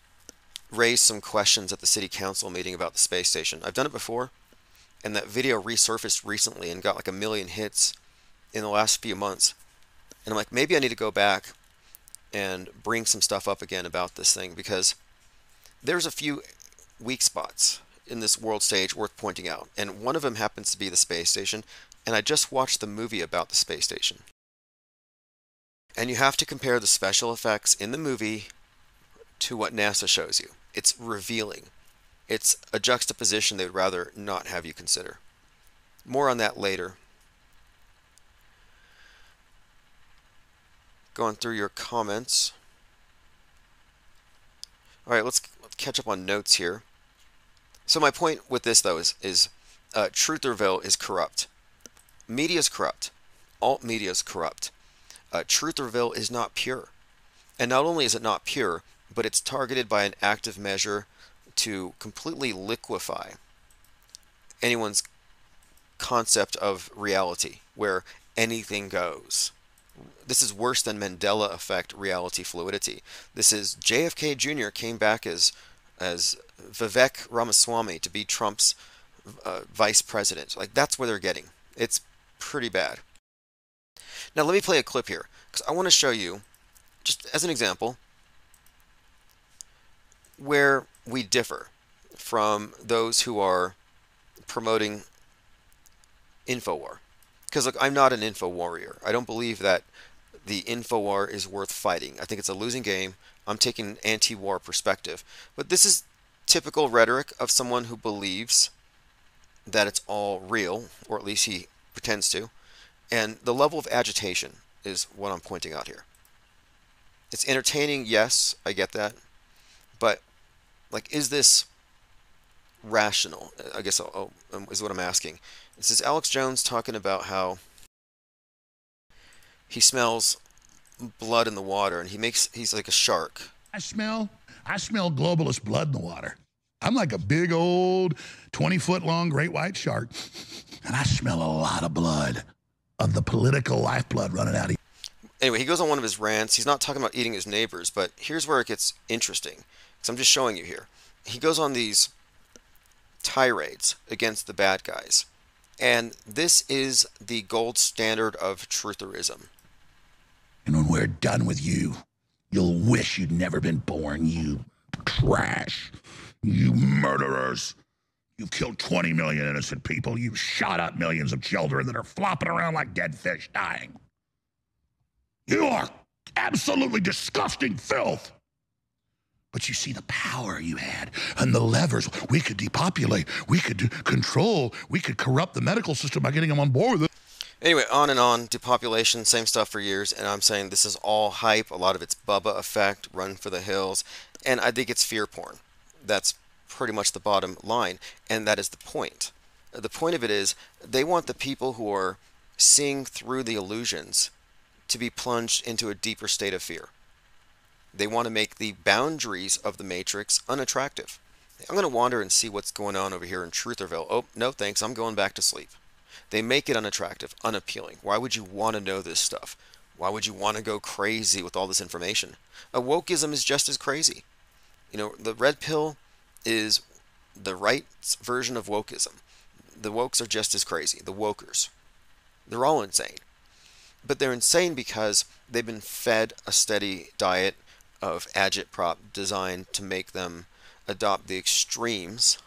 raise some questions at the city council meeting about the space station. I've done it before, and that video resurfaced recently and got like 1 million hits in the last few months. And I'm like, maybe I need to go back and bring some stuff up again about this thing, because there's a few weak spots in this world stage worth pointing out. And one of them happens to be the space station. And I just watched the movie about the space station. And you have to compare the special effects in the movie to what NASA shows you. It's revealing. It's a juxtaposition they'd rather not have you consider. More on that later. Going through your comments. All right, let's catch up on notes here. So my point with this, though, is Trutherville is corrupt. Media is corrupt. Alt media is corrupt. Trutherville is not pure. And not only is it not pure, but it's targeted by an active measure to completely liquefy anyone's concept of reality, where anything goes. This is worse than Mandela effect reality fluidity. This is JFK Jr. came back as Vivek Ramaswamy to be Trump's vice president. Like, that's where they're getting. It's pretty bad. Now let me play a clip here, because I want to show you, just as an example, where we differ from those who are promoting InfoWar. Because look, I'm not an InfoWarrior. I don't believe that the InfoWar is worth fighting. I think it's a losing game. I'm taking an anti-war perspective. But this is typical rhetoric of someone who believes that it's all real, or at least he pretends to. And the level of agitation is what I'm pointing out here. It's entertaining, yes, I get that. But, like, is this rational? I guess is what I'm asking. This is Alex Jones talking about how he smells blood in the water, and he's like a shark. I smell globalist blood in the water. I'm like a big old 20-foot-long great white shark, and I smell a lot of blood, of the political lifeblood running out of you. Anyway, he goes on one of his rants. He's not talking about eating his neighbors, but here's where it gets interesting, because I'm just showing you here. He goes on these tirades against the bad guys, and this is the gold standard of trutherism. And when we're done with you, you'll wish you'd never been born, you trash, you murderers. You've killed 20 million innocent people. You've shot up millions of children that are flopping around like dead fish dying. You are absolutely disgusting filth. But you see the power you had and the levers. We could depopulate. We could control. We could corrupt the medical system by getting them on board with it. Anyway, on and on, depopulation, same stuff for years, and I'm saying this is all hype. A lot of it's Bubba effect, run for the hills, and I think it's fear porn. That's pretty much the bottom line, and that is the point. The point of it is they want the people who are seeing through the illusions to be plunged into a deeper state of fear. They want to make the boundaries of the matrix unattractive. I'm going to wander and see what's going on over here in Trutherville. Oh, no thanks, I'm going back to sleep. They make it unattractive, unappealing. Why would you want to know this stuff? Why would you want to go crazy with all this information? Wokeism is just as crazy. You know, the red pill is the right's version of wokeism. The wokes are just as crazy. The wokers. They're all insane. But they're insane because they've been fed a steady diet of agitprop designed to make them adopt the extremes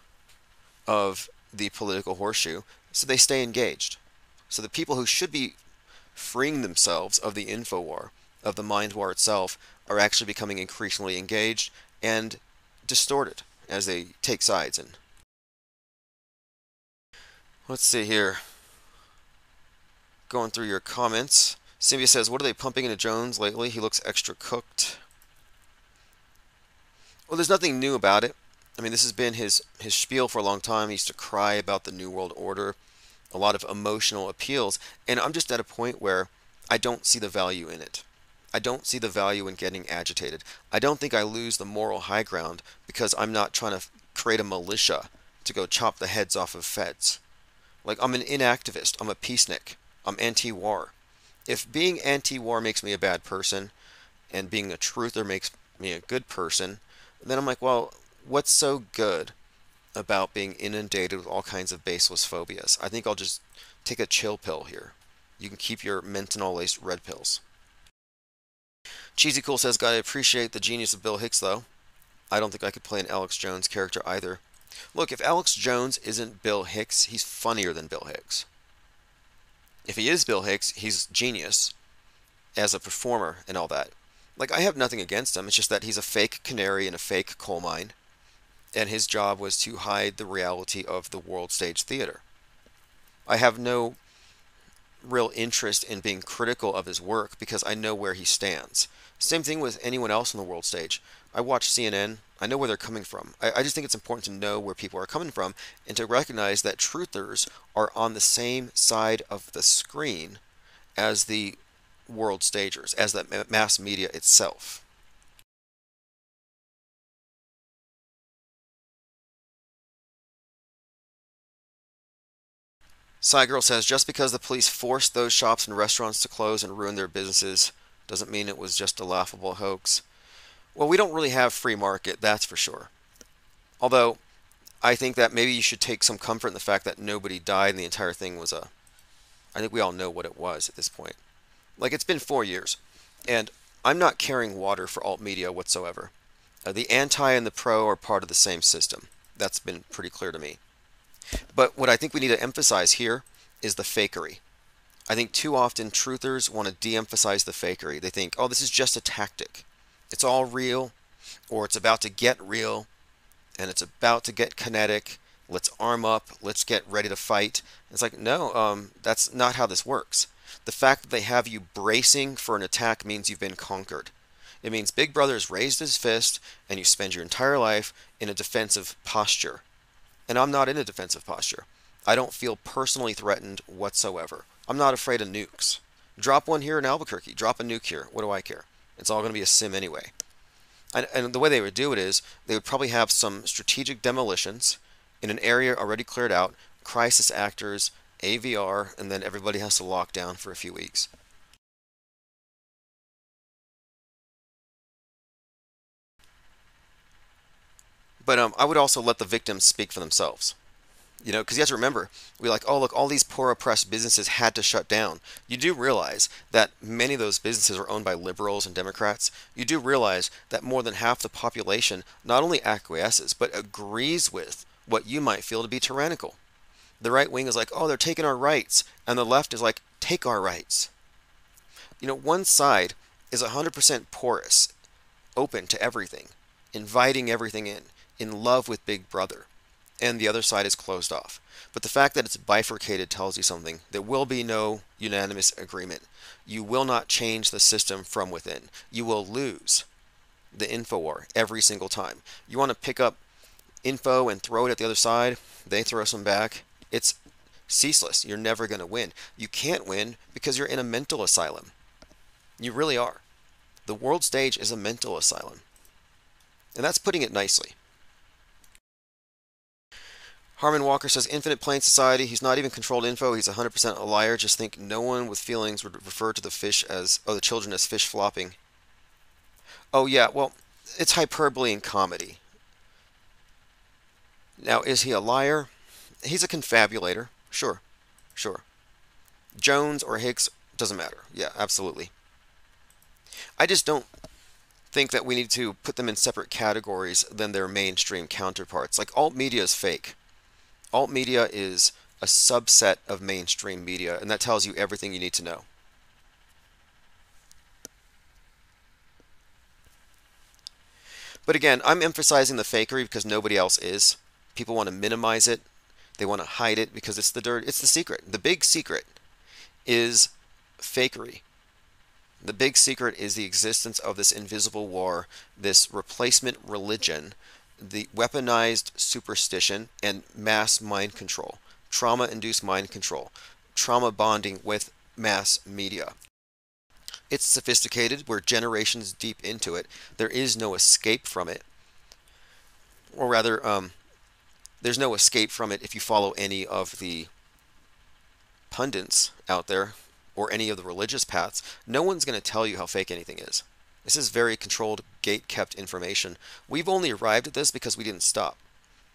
of the political horseshoe. So they stay engaged. So the people who should be freeing themselves of the info war, of the mind war itself, are actually becoming increasingly engaged and distorted as they take sides. And let's see here. Going through your comments. Symbia says, what are they pumping into Jones lately? He looks extra cooked. Well, there's nothing new about it. I mean, this has been his spiel for a long time. He used to cry about the New World Order, a lot of emotional appeals, and I'm just at a point where I don't see the value in it. I don't see the value in getting agitated. I don't think I lose the moral high ground because I'm not trying to create a militia to go chop the heads off of feds. Like, I'm an inactivist. I'm a peacenik. I'm anti-war. If being anti-war makes me a bad person and being a truther makes me a good person, then I'm like, well, what's so good about being inundated with all kinds of baseless phobias? I think I'll just take a chill pill here. You can keep your menthol-laced red pills. Cheesy Cool says, gotta appreciate the genius of Bill Hicks, though. I don't think I could play an Alex Jones character either. Look, if Alex Jones isn't Bill Hicks, he's funnier than Bill Hicks. If he is Bill Hicks, he's genius as a performer and all that. Like, I have nothing against him. It's just that he's a fake canary in a fake coal mine. And his job was to hide the reality of the world stage theater. I have no real interest in being critical of his work because I know where he stands. Same thing with anyone else on the world stage. I watch CNN. I know where they're coming from. I just think it's important to know where people are coming from and to recognize that truthers are on the same side of the screen as the world stagers, as the mass media itself. Cygirl says, just because the police forced those shops and restaurants to close and ruin their businesses doesn't mean it was just a laughable hoax. Well, we don't really have free market, that's for sure. Although, I think that maybe you should take some comfort in the fact that nobody died and the entire thing was a... I think we all know what it was at this point. Like, it's been 4 years, and I'm not carrying water for alt media whatsoever. The anti and the pro are part of the same system. That's been pretty clear to me. But what I think we need to emphasize here is the fakery. I think too often truthers want to de-emphasize the fakery. They think, oh, this is just a tactic. it's all real, or it's about to get real, and it's about to get kinetic. Let's arm up. Let's get ready to fight. It's like, no, that's not how this works. The fact that they have you bracing for an attack means you've been conquered. It means Big Brother has raised his fist, and you spend your entire life in a defensive posture. And I'm not in a defensive posture. I don't feel personally threatened whatsoever. I'm not afraid of nukes. Drop one here in Albuquerque. Drop a nuke here. What do I care? It's all going to be a sim anyway. And the way they would do it is they would probably have some strategic demolitions in an area already cleared out, crisis actors, AVR, and then everybody has to lock down for a few weeks. But I would also let the victims speak for themselves. You know, because you have to remember, we're like, oh, look, all these poor oppressed businesses had to shut down. You do realize that many of those businesses are owned by liberals and Democrats. You do realize that more than half the population not only acquiesces, but agrees with what you might feel to be tyrannical. The right wing is like, oh, they're taking our rights. And the left is like, take our rights. You know, one side is 100% porous, open to everything, inviting everything in love with Big Brother. And the other side is closed off. But the fact that it's bifurcated tells you something. There will be no unanimous agreement. You will not change the system from within. You will lose the info war every single time. You want to pick up info and throw it at the other side, they throw some back. It's ceaseless. You're never going to win. You can't win because you're in a mental asylum. You really are. The world stage is a mental asylum. And that's putting it nicely. Harmon Walker says, Infinite Plane Society, he's not even controlled info, he's 100% a liar, just think no one with feelings would refer to the fish as, the children as fish flopping. Oh yeah, well, it's hyperbole and comedy. Now, is he a liar? He's a confabulator, sure, sure. Jones or Hicks, doesn't matter, yeah, absolutely. I just don't think that we need to put them in separate categories than their mainstream counterparts. Like, alt media is fake. Alt media is a subset of mainstream media, and that tells you everything you need to know. But again, I'm emphasizing the fakery because nobody else is. People want to minimize it. They want to hide it because it's the dirt. It's the secret. The big secret is fakery. The big secret is the existence of this invisible war, this replacement religion, the weaponized superstition and mass mind control, trauma-induced mind control, trauma bonding with mass media. It's sophisticated. We're generations deep into it. There is no escape from it. Or rather, there's no escape from it if you follow any of the pundits out there or any of the religious paths. No one's going to tell you how fake anything is. This is very controlled, gate-kept information. We've only arrived at this because we didn't stop.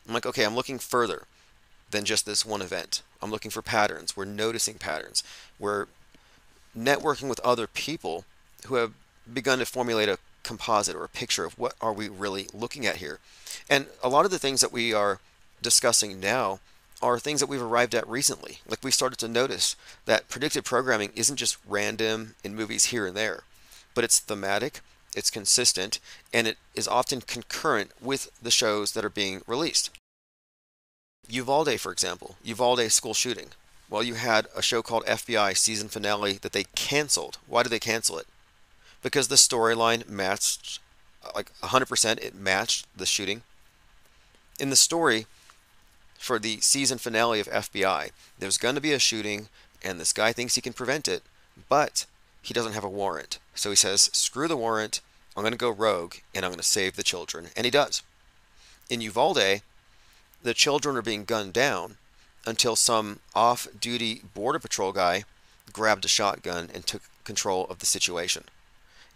I'm like, okay, I'm looking further than just this one event. I'm looking for patterns. We're noticing patterns. We're networking with other people who have begun to formulate a composite or a picture of what are we really looking at here. And a lot of the things that we are discussing now are things that we've arrived at recently. Like, we started to notice that predictive programming isn't just random in movies here and there, but it's thematic, it's consistent, and it is often concurrent with the shows that are being released. Uvalde, for example, Uvalde school shooting. Well, you had a show called FBI season finale that they canceled. Why did they cancel it? Because the storyline matched, like 100%, it matched the shooting. In the story for the season finale of FBI, there's going to be a shooting, and this guy thinks he can prevent it, but he doesn't have a warrant. So he says, screw the warrant, I'm going to go rogue, and I'm going to save the children. And he does. In Uvalde, the children are being gunned down until some off-duty Border Patrol guy grabbed a shotgun and took control of the situation.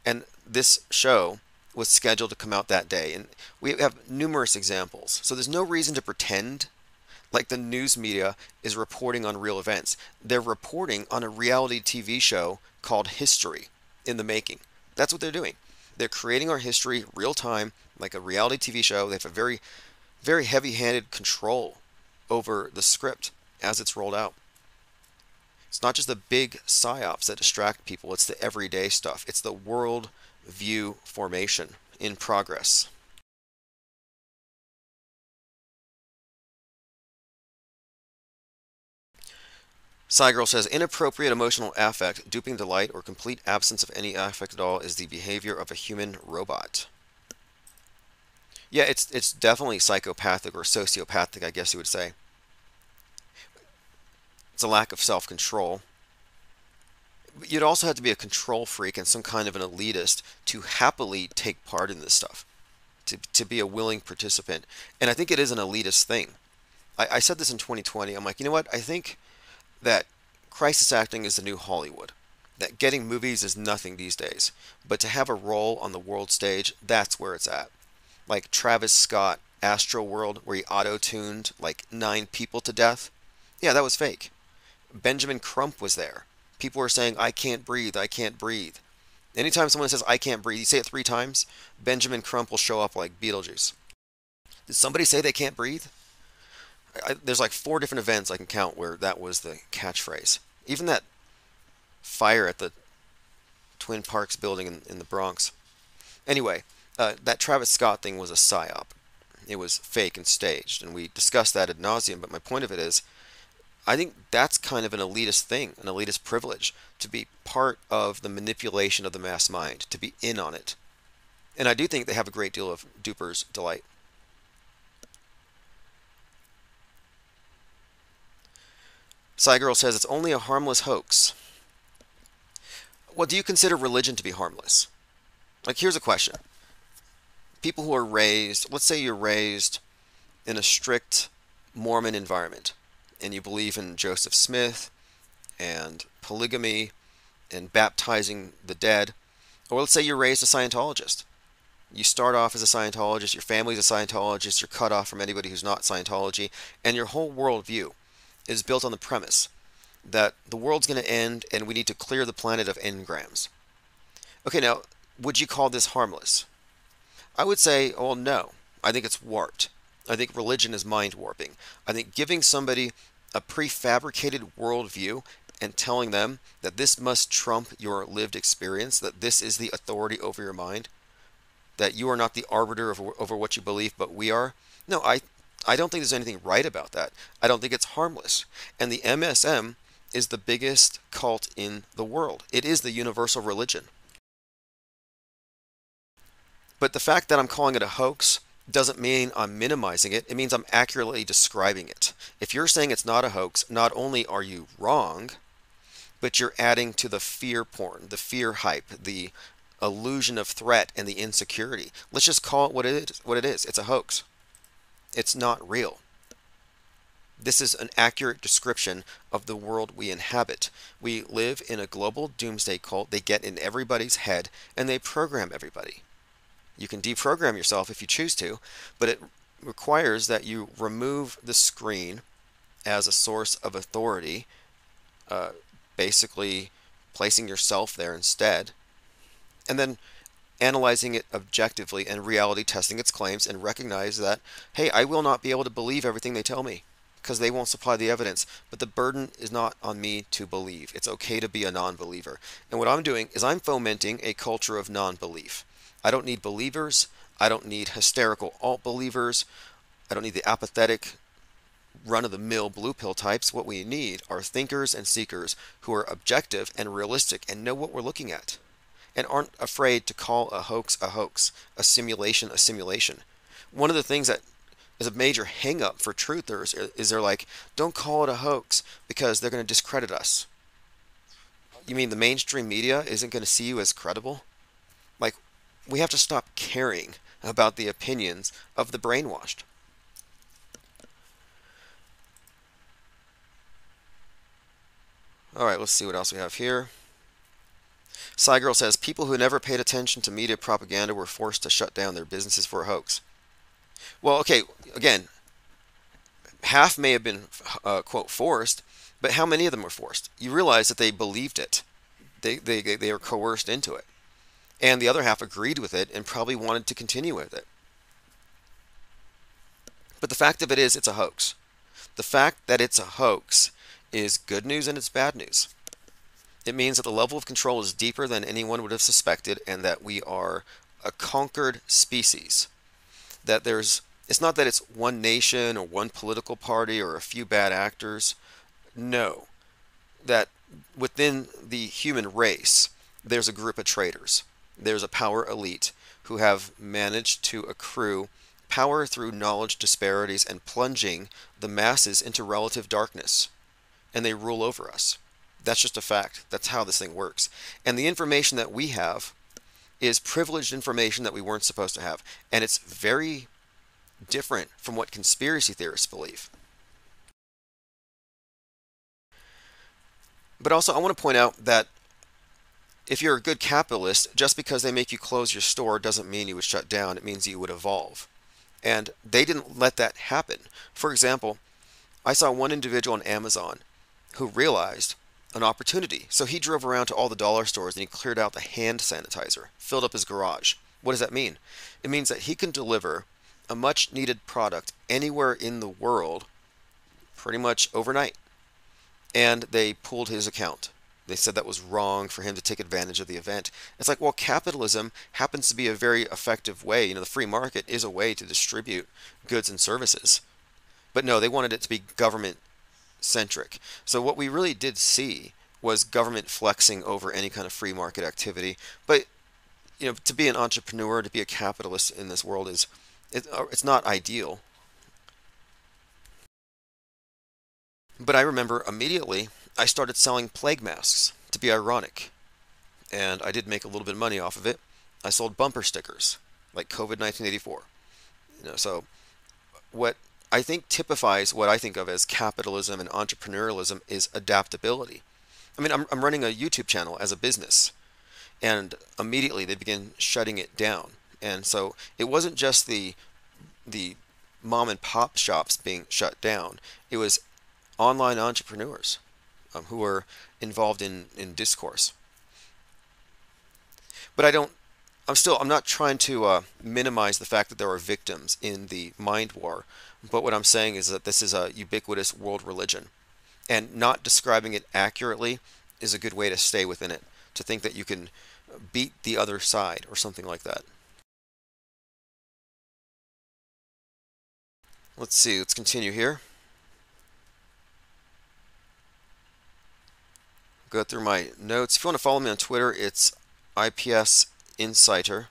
And this show was scheduled to come out that day. And we have numerous examples. So there's no reason to pretend like the news media is reporting on real events. They're reporting on a reality TV show called History in the making. That's what they're doing. They're creating our history real time, like a reality TV show. They have a very, very heavy-handed control over the script as it's rolled out. It's not just the big psyops that distract people. It's the everyday stuff. It's the world view formation in progress. Seigel says, inappropriate emotional affect, duping delight, or complete absence of any affect at all is the behavior of a human robot. Yeah, it's definitely psychopathic or sociopathic, I guess you would say. It's a lack of self-control. You'd also have to be a control freak and some kind of an elitist to happily take part in this stuff, to be a willing participant. And I think it is an elitist thing. I said this in 2020. I'm like, you know what? I think that crisis acting is the new Hollywood, that getting movies is nothing these days, but to have a role on the world stage, that's where it's at. Like Travis Scott, Astroworld, where he auto-tuned like 9 people to death. Yeah, that was fake. Benjamin Crump was there. People were saying, I can't breathe, I can't breathe. Anytime someone says, I can't breathe, you say it 3 times, Benjamin Crump will show up like Beetlejuice. Did somebody say they can't breathe? There's like 4 different events I can count where that was the catchphrase. Even that fire at the Twin Parks building in the Bronx. Anyway, that Travis Scott thing was a psyop. It was fake and staged, and we discussed that ad nauseum, but my point of it is, I think that's kind of an elitist thing, an elitist privilege, to be part of the manipulation of the mass mind, to be in on it. And I do think they have a great deal of duper's delight. Seigel says, it's only a harmless hoax. Well, do you consider religion to be harmless? Like, here's a question. People who are raised, let's say you're raised in a strict Mormon environment, and you believe in Joseph Smith and polygamy and baptizing the dead, or let's say you're raised a Scientologist. You start off as a Scientologist, your family's a Scientologist, you're cut off from anybody who's not Scientology, and your whole worldview is built on the premise that the world's going to end and we need to clear the planet of engrams. Okay, now, would you call this harmless? I would say, well, no. I think it's warped. I think religion is mind-warping. I think giving somebody a prefabricated worldview and telling them that this must trump your lived experience, that this is the authority over your mind, that you are not the arbiter over what you believe, but we are. No, I don't think there's anything right about that. I don't think it's harmless. And the MSM is the biggest cult in the world. It is the universal religion. But the fact that I'm calling it a hoax doesn't mean I'm minimizing it. It means I'm accurately describing it. If you're saying it's not a hoax, not only are you wrong, but you're adding to the fear porn, the fear hype, the illusion of threat, and the insecurity. Let's just call it what it is. It's a hoax. It's not real. This is an accurate description of the world we inhabit. We live in a global doomsday cult. They get in everybody's head and they program everybody. You can deprogram yourself if you choose to, but it requires that you remove the screen as a source of authority, basically placing yourself there instead, and then analyzing it objectively and reality testing its claims, and recognize that, hey, I will not be able to believe everything they tell me because they won't supply the evidence, but the burden is not on me to believe. It's okay to be a non-believer. And what I'm doing is I'm fomenting a culture of non-belief. I don't need believers. I don't need hysterical alt-believers. I don't need the apathetic, run-of-the-mill blue pill types. What we need are thinkers and seekers who are objective and realistic and know what we're looking at, and aren't afraid to call a hoax, a simulation, a simulation. One of the things that is a major hang-up for truthers is they're like, don't call it a hoax because they're going to discredit us. You mean the mainstream media isn't going to see you as credible? Like, we have to stop caring about the opinions of the brainwashed. All right, let's see what else we have here. Seigel says, people who never paid attention to media propaganda were forced to shut down their businesses for a hoax. Well, okay, again, half may have been, quote, forced, but how many of them were forced? You realize that they believed it. They were coerced into it. And the other half agreed with it and probably wanted to continue with it. But the fact of it is, it's a hoax. The fact that it's a hoax is good news and it's bad news. It means that the level of control is deeper than anyone would have suspected, and that we are a conquered species. That it's not that it's one nation or one political party or a few bad actors. No, that within the human race, there's a group of traitors. There's a power elite who have managed to accrue power through knowledge disparities and plunging the masses into relative darkness, and they rule over us. That's just a fact. That's how this thing works. And the information that we have is privileged information that we weren't supposed to have, and it's very different from what conspiracy theorists believe. But also, I want to point out that if you're a good capitalist, just because they make you close your store doesn't mean you would shut down. It means you would evolve. And they didn't let that happen. For example, I saw one individual on Amazon who realized an opportunity. So he drove around to all the dollar stores and he cleared out the hand sanitizer, filled up his garage. What does that mean? It means that he can deliver a much needed product anywhere in the world pretty much overnight. And they pulled his account. They said that was wrong for him to take advantage of the event. It's like, well, capitalism happens to be a very effective way. You know, the free market is a way to distribute goods and services. But no, they wanted it to be government-centric. So what we really did see was government flexing over any kind of free market activity. But, you know, to be an entrepreneur, to be a capitalist in this world is, it's not ideal. But I remember immediately I started selling plague masks, to be ironic, and I did make a little bit of money off of it. I sold bumper stickers, like COVID 1984. You know, so what I think typifies what I think of as capitalism and entrepreneurialism is adaptability. I mean, I'm running a YouTube channel as a business, and immediately they begin shutting it down. And so it wasn't just the mom and pop shops being shut down. It was online entrepreneurs who are involved in discourse. But I'm not trying to minimize the fact that there are victims in the mind war, but what I'm saying is that this is a ubiquitous world religion, and not describing it accurately is a good way to stay within it, to think that you can beat the other side or something like that. Let's see, let's continue here. Go through my notes. If you want to follow me on Twitter, it's IPS Insider.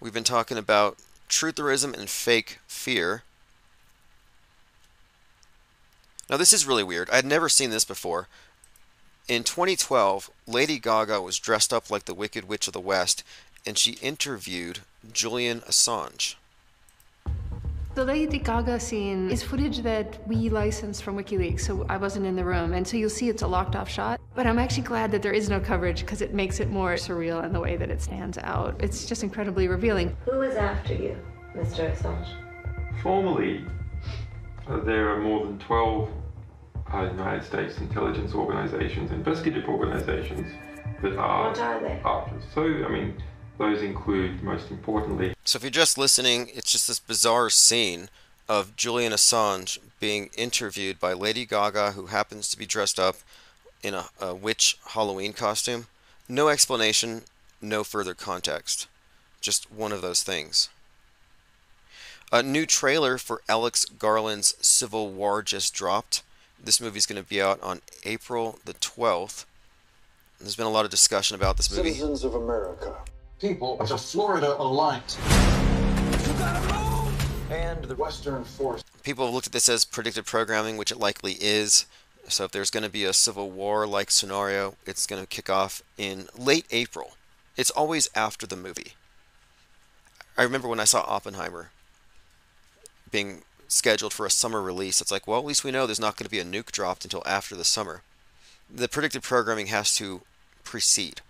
We've been talking about trutherism and fake fear. Now, this is really weird. I had never seen this before. In 2012, Lady Gaga was dressed up like the Wicked Witch of the West, and she interviewed Julian Assange. The Lady Gaga scene is footage that we licensed from WikiLeaks, so I wasn't in the room, and so you'll see it's a locked-off shot. But I'm actually glad that there is no coverage, because it makes it more surreal in the way that it stands out. It's just incredibly revealing. Who was after you, Mr. Assange? Formally, there are more than 12 United States intelligence organizations, investigative organizations, that are... What are they? After. So, I mean... Those include, most importantly... So if you're just listening, it's just this bizarre scene of Julian Assange being interviewed by Lady Gaga, who happens to be dressed up in a witch Halloween costume. No explanation, no further context. Just one of those things. A new trailer for Alex Garland's Civil War just dropped. This movie's going to be out on April the 12th. There's been a lot of discussion about this movie. Citizens of America. People of the Florida Alliance. You gotta move! And the Western Force. People have looked at this as predictive programming, which it likely is. So if there's going to be a Civil War-like scenario, it's going to kick off in late April. It's always after the movie. I remember when I saw Oppenheimer being scheduled for a summer release. It's like, well, at least we know there's not going to be a nuke dropped until after the summer. The predictive programming has to precede.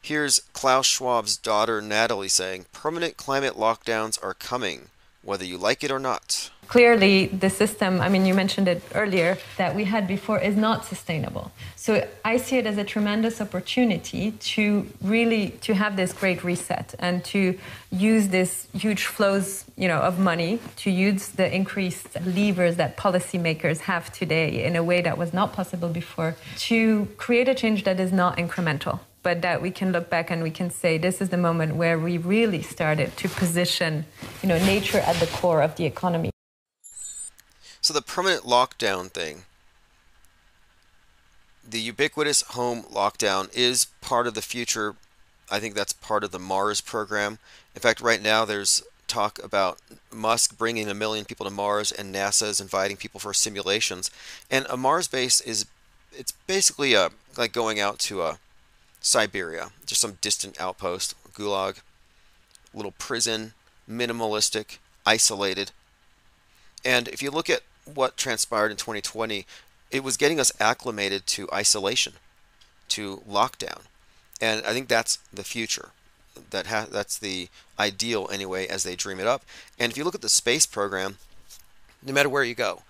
Here's Klaus Schwab's daughter, Natalie, saying, "Permanent climate lockdowns are coming. whether you like it or not. Clearly, the system, I mean, you mentioned it earlier, that we had before is not sustainable. So I see it as a tremendous opportunity to really, to have this great reset and to use this huge flows, of money, to use the increased levers that policymakers have today in a way that was not possible before, to create a change that is not incremental, but that we can look back and we can say this is the moment where we really started to position, nature at the core of the economy. So the permanent lockdown thing, the ubiquitous home lockdown is part of the future. I think that's part of the Mars program. In fact, right now there's talk about Musk bringing 1 million people to Mars, and NASA is inviting people for simulations. And a Mars base is, it's basically like going out to Siberia, just some distant outpost, gulag, little prison, minimalistic, isolated. And if you look at what transpired in 2020, it was getting us acclimated to isolation, to lockdown. And I think that's the future. That's the ideal anyway, as they dream it up. And if you look at the space program, no matter where you go,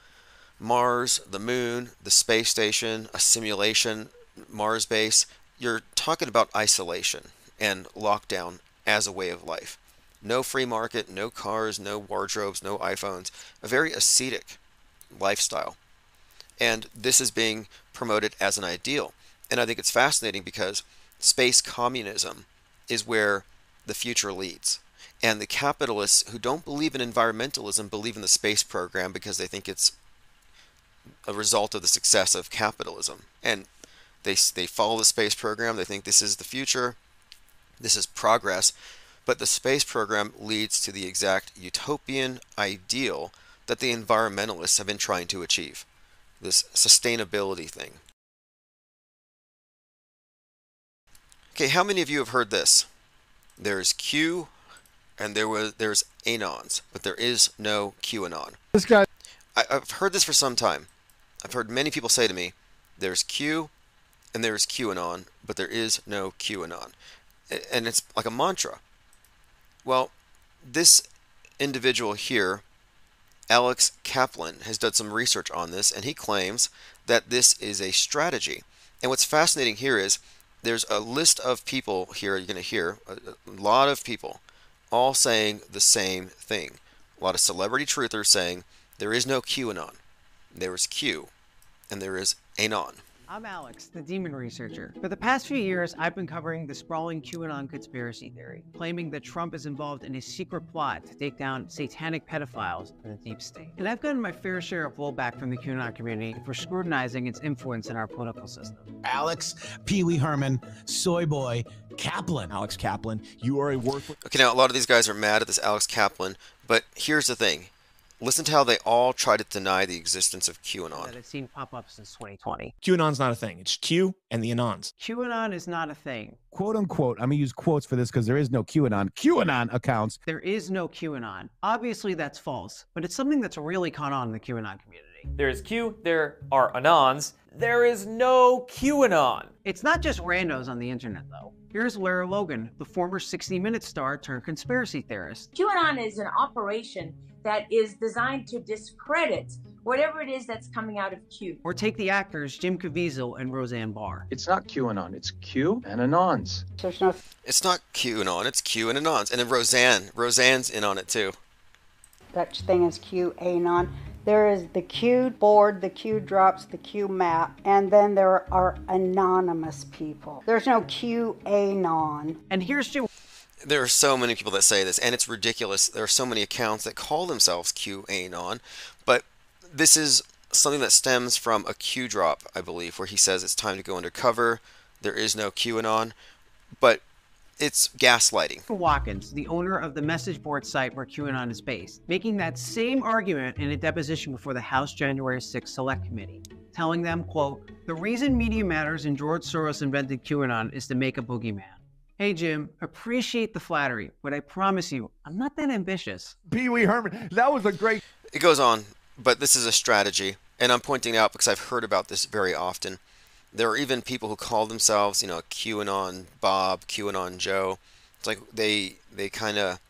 Mars, the moon, the space station, a simulation, Mars base, you're talking about isolation and lockdown as a way of life. No free market, no cars, no wardrobes, no iPhones, a very ascetic lifestyle. And this is being promoted as an ideal. And I think it's fascinating because space communism is where the future leads. And the capitalists who don't believe in environmentalism believe in the space program because they think it's a result of the success of capitalism. And they follow the space program. They think this is the future. This is progress. But the space program leads to the exact utopian ideal that the environmentalists have been trying to achieve, this sustainability thing. Okay, how many of you have heard this? There's Q and there's Anons, but there is no QAnon. This guy. I've heard this for some time. I've heard many people say to me, there's Q and there's QAnon, but there is no QAnon. And it's like a mantra. Well, this individual here, Alex Kaplan, has done some research on this, and he claims that this is a strategy. And what's fascinating here is there's a list of people here, you're going to hear a lot of people all saying the same thing. A lot of celebrity truthers saying there is no QAnon. There is Q, and there is Anon. I'm Alex, the demon researcher. For the past few years, I've been covering the sprawling QAnon conspiracy theory, claiming that Trump is involved in a secret plot to take down satanic pedophiles in the deep state. And I've gotten my fair share of blowback from the QAnon community for scrutinizing its influence in our political system. Alex, Pee Wee Herman, Soy Boy, Kaplan. Alex Kaplan, you are a worthless... Okay, now a lot of these guys are mad at this Alex Kaplan, but here's the thing. Listen to how they all try to deny the existence of QAnon. That I've seen pop up since 2020. QAnon's not a thing. It's Q and the Anons. QAnon is not a thing. Quote unquote, I'm going to use quotes for this because there is no QAnon. QAnon accounts. There is no QAnon. Obviously, that's false, but it's something that's really caught on in the QAnon community. There is Q, there are Anons, there is no QAnon. It's not just randos on the internet, though. Here's Lara Logan, the former 60 Minutes star turned conspiracy theorist. QAnon is an operation that is designed to discredit whatever it is that's coming out of Q. Or take the actors Jim Caviezel and Roseanne Barr. It's not QAnon, it's Q and Anons. It's not QAnon, it's Q and Anons. And then Roseanne's in on it too. Such thing as QAnon. There is the Q board, the Q drops, the Q map, and then there are anonymous people. There's no QAnon. And here's Jim. There are so many people that say this, and it's ridiculous. There are so many accounts that call themselves QAnon, but this is something that stems from a Q drop, I believe, where he says it's time to go undercover. There is no QAnon, but it's gaslighting. Watkins, the owner of the message board site where QAnon is based, making that same argument in a deposition before the House January 6th Select Committee, telling them, quote, the reason Media Matters and George Soros invented QAnon is to make a boogeyman. Hey, Jim, appreciate the flattery, but I promise you, I'm not that ambitious. Pee Wee Herman, that was a great... It goes on, but this is a strategy, and I'm pointing out because I've heard about this very often. There are even people who call themselves, QAnon Bob, QAnon Joe. It's like they kind of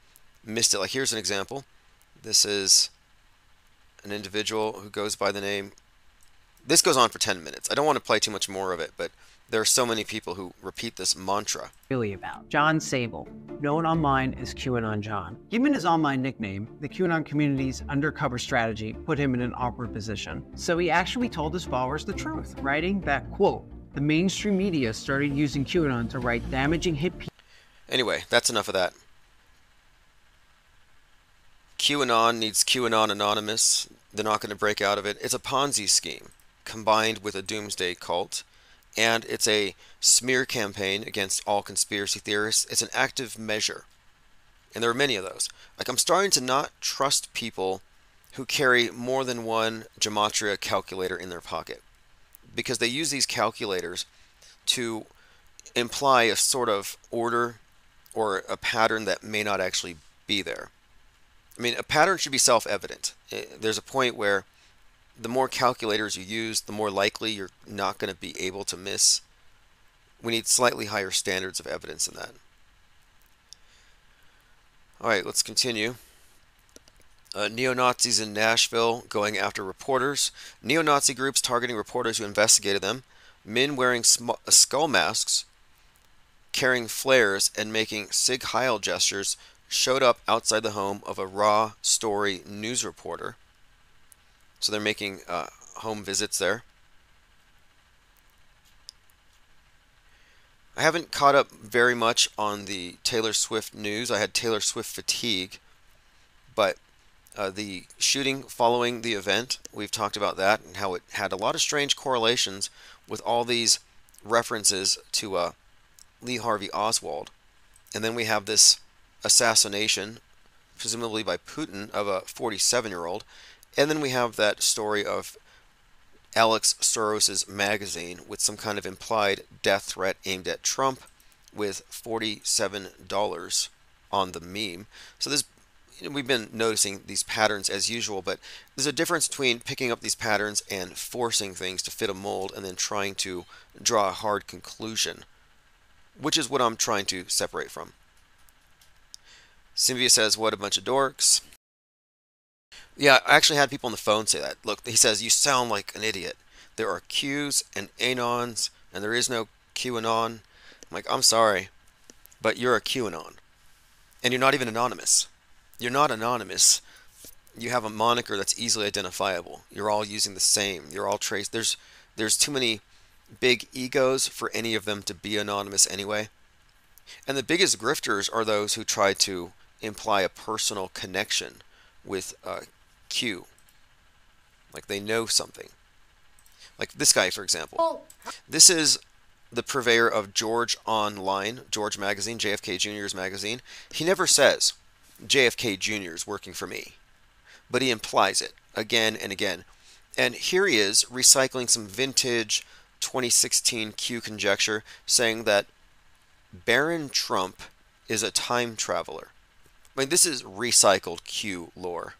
missed it. Like, here's an example. This is an individual who goes by the name. This goes on for 10 minutes. I don't want to play too much more of it, but there are so many people who repeat this mantra. Really about John Sable, known online as QAnon John. Given his online nickname, the QAnon community's undercover strategy put him in an awkward position. So he actually told his followers the truth, writing that, quote, the mainstream media started using QAnon to write damaging hit pieces. Anyway, that's enough of that. QAnon needs QAnon Anonymous. They're not going to break out of it. It's a Ponzi scheme combined with a doomsday cult, and it's a smear campaign against all conspiracy theorists. It's an active measure, and there are many of those. Like, I'm starting to not trust people who carry more than one gematria calculator in their pocket, because they use these calculators to imply a sort of order or a pattern that may not actually be there. I mean, a pattern should be self-evident. There's a point where the more calculators you use, the more likely you're not going to be able to miss. We need slightly higher standards of evidence in that. All right, let's continue. Neo-Nazis in Nashville going after reporters. Neo-Nazi groups targeting reporters who investigated them. Men wearing skull masks, carrying flares, and making Sig Heil gestures showed up outside the home of a Raw Story news reporter. So they're making home visits there. I haven't caught up very much on the Taylor Swift news. I had Taylor Swift fatigue. But the shooting following the event, we've talked about that and how it had a lot of strange correlations with all these references to Lee Harvey Oswald. And then we have this assassination, presumably by Putin, of a 47-year-old. And then we have that story of Alex Soros's magazine with some kind of implied death threat aimed at Trump with $47 on the meme. So this, we've been noticing these patterns as usual, but there's a difference between picking up these patterns and forcing things to fit a mold and then trying to draw a hard conclusion, which is what I'm trying to separate from. Cynthia says, what a bunch of dorks. Yeah, I actually had people on the phone say that. Look, he says, you sound like an idiot. There are Qs and Anons, and there is no QAnon. I'm like, I'm sorry, but you're a QAnon. And you're not even anonymous. You're not anonymous. You have a moniker that's easily identifiable. You're all using the same. You're all traced. There's too many big egos for any of them to be anonymous anyway. And the biggest grifters are those who try to imply a personal connection with Q, like they know something. Like this guy, for example. Oh. This is the purveyor of George Online, George Magazine, JFK Jr.'s magazine. He never says, JFK Jr. is working for me, but he implies it again and again. And here he is recycling some vintage 2016 Q conjecture, saying that Barron Trump is a time traveler. I mean, this is recycled Q lore.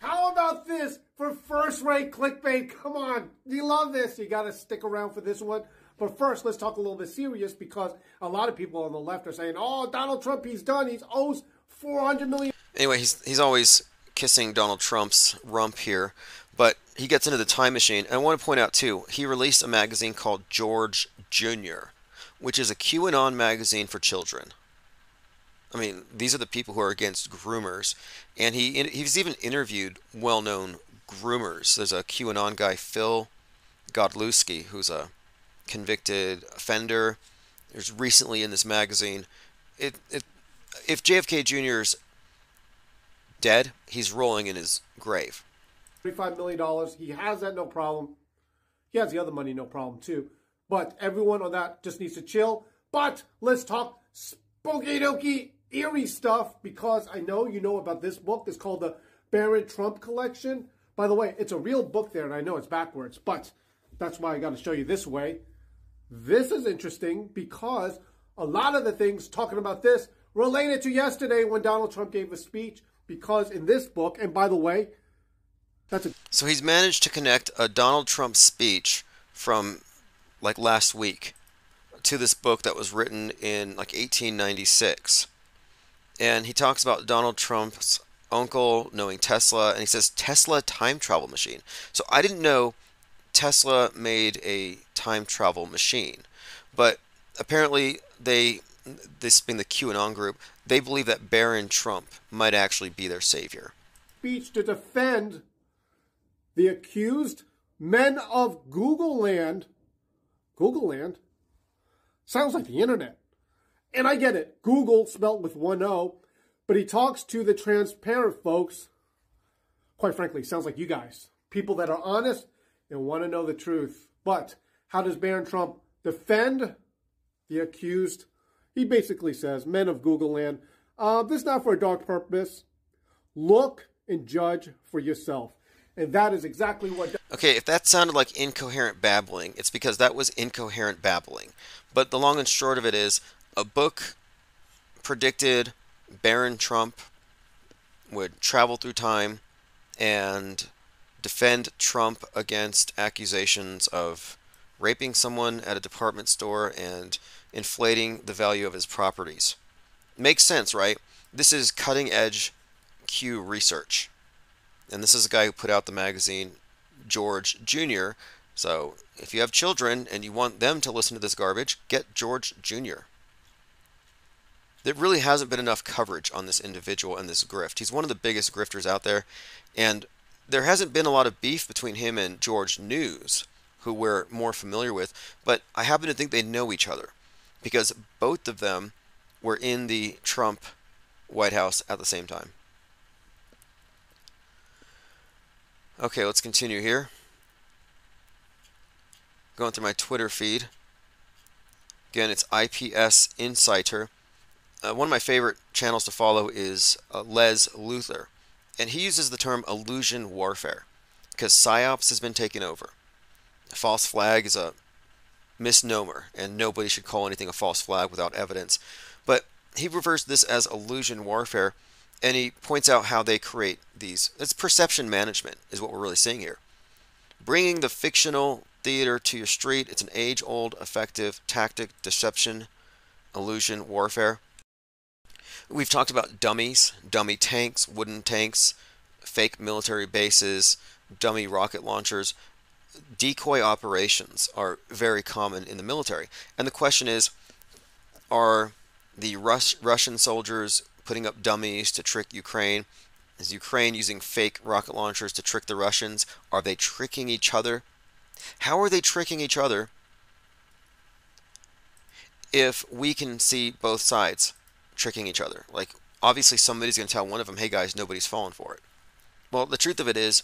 How about this for first-rate clickbait? Come on, you love this. You got to stick around for this one. But first, let's talk a little bit serious, because a lot of people on the left are saying, oh, Donald Trump, he's done. He owes $400 million. Anyway, he's always kissing Donald Trump's rump here. But he gets into the time machine. And I want to point out, too, he released a magazine called George Jr., which is a QAnon magazine for children. I mean, these are the people who are against groomers, and he's even interviewed well-known groomers. There's a QAnon guy, Phil Godlewski, who's a convicted offender. There's recently in this magazine, if JFK Jr.'s dead, he's rolling in his grave. $35 million, he has that, no problem. He has the other money, no problem, too. But everyone on that just needs to chill. But let's talk spooky-dokey eerie stuff, because I know you know about this book. It's called the Barron Trump Collection. By the way, it's a real book there, and I know it's backwards, but that's why I got to show you this way. This is interesting because a lot of the things talking about this related to yesterday when Donald Trump gave a speech, because in this book, and by the way, that's a... So he's managed to connect a Donald Trump speech from like last week to this book that was written in like 1896, and he talks about Donald Trump's uncle, knowing Tesla, and he says Tesla time travel machine. So I didn't know Tesla made a time travel machine, but apparently they, this being the QAnon group, they believe that Barron Trump might actually be their savior. Speech to defend the accused men of Google land. Google land? Sounds like the internet. And I get it. Google spelled with one O. But he talks to the transparent folks. Quite frankly, sounds like you guys. People that are honest and want to know the truth. But how does Barron Trump defend the accused? He basically says, men of Google land, this is not for a dark purpose. Look and judge for yourself. And that is exactly what... Okay, if that sounded like incoherent babbling, it's because that was incoherent babbling. But the long and short of it is, a book predicted Barron Trump would travel through time and defend Trump against accusations of raping someone at a department store and inflating the value of his properties. Makes sense, right? This is cutting-edge Q research. And this is a guy who put out the magazine George Jr. So if you have children and you want them to listen to this garbage, get George Jr. There really hasn't been enough coverage on this individual and this grift. He's one of the biggest grifters out there, and there hasn't been a lot of beef between him and George News, who we're more familiar with, but I happen to think they know each other because both of them were in the Trump White House at the same time. Okay, let's continue here. Going through my Twitter feed. Again, it's IPS Insider. One of my favorite channels to follow is Les Luthor, and he uses the term illusion warfare because PSYOPs has been taken over. A false flag is a misnomer, and nobody should call anything a false flag without evidence. But he refers to this as illusion warfare, and he points out how they create these. It's perception management is what we're really seeing here. Bringing the fictional theater to your street. It's an age-old, effective tactic, deception, illusion warfare. We've talked about dummies, dummy tanks, wooden tanks, fake military bases, dummy rocket launchers. Decoy operations are very common in the military. And the question is, are the Russian soldiers putting up dummies to trick Ukraine? Is Ukraine using fake rocket launchers to trick the Russians? Are they tricking each other? How are they tricking each other if we can see both sides tricking each other? Like, obviously somebody's going to tell one of them, hey guys, nobody's falling for it. Well, the truth of it is,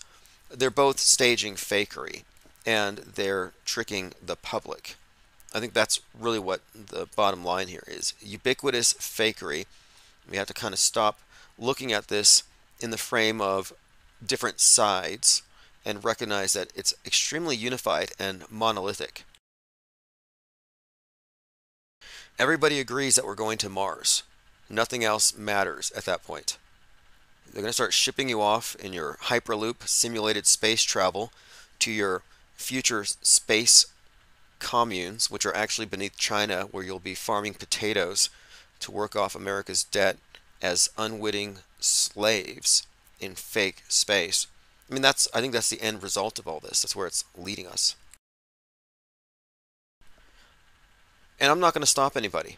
they're both staging fakery, and they're tricking the public. I think that's really what the bottom line here is. Ubiquitous fakery. We have to kind of stop looking at this in the frame of different sides and recognize that it's extremely unified and monolithic. Everybody agrees that we're going to Mars. Nothing else matters at that point. They're going to start shipping you off in your Hyperloop simulated space travel to your future space communes, which are actually beneath China, where you'll be farming potatoes to work off America's debt as unwitting slaves in fake space. I mean, I think that's the end result of all this. That's where it's leading us. And I'm not going to stop anybody.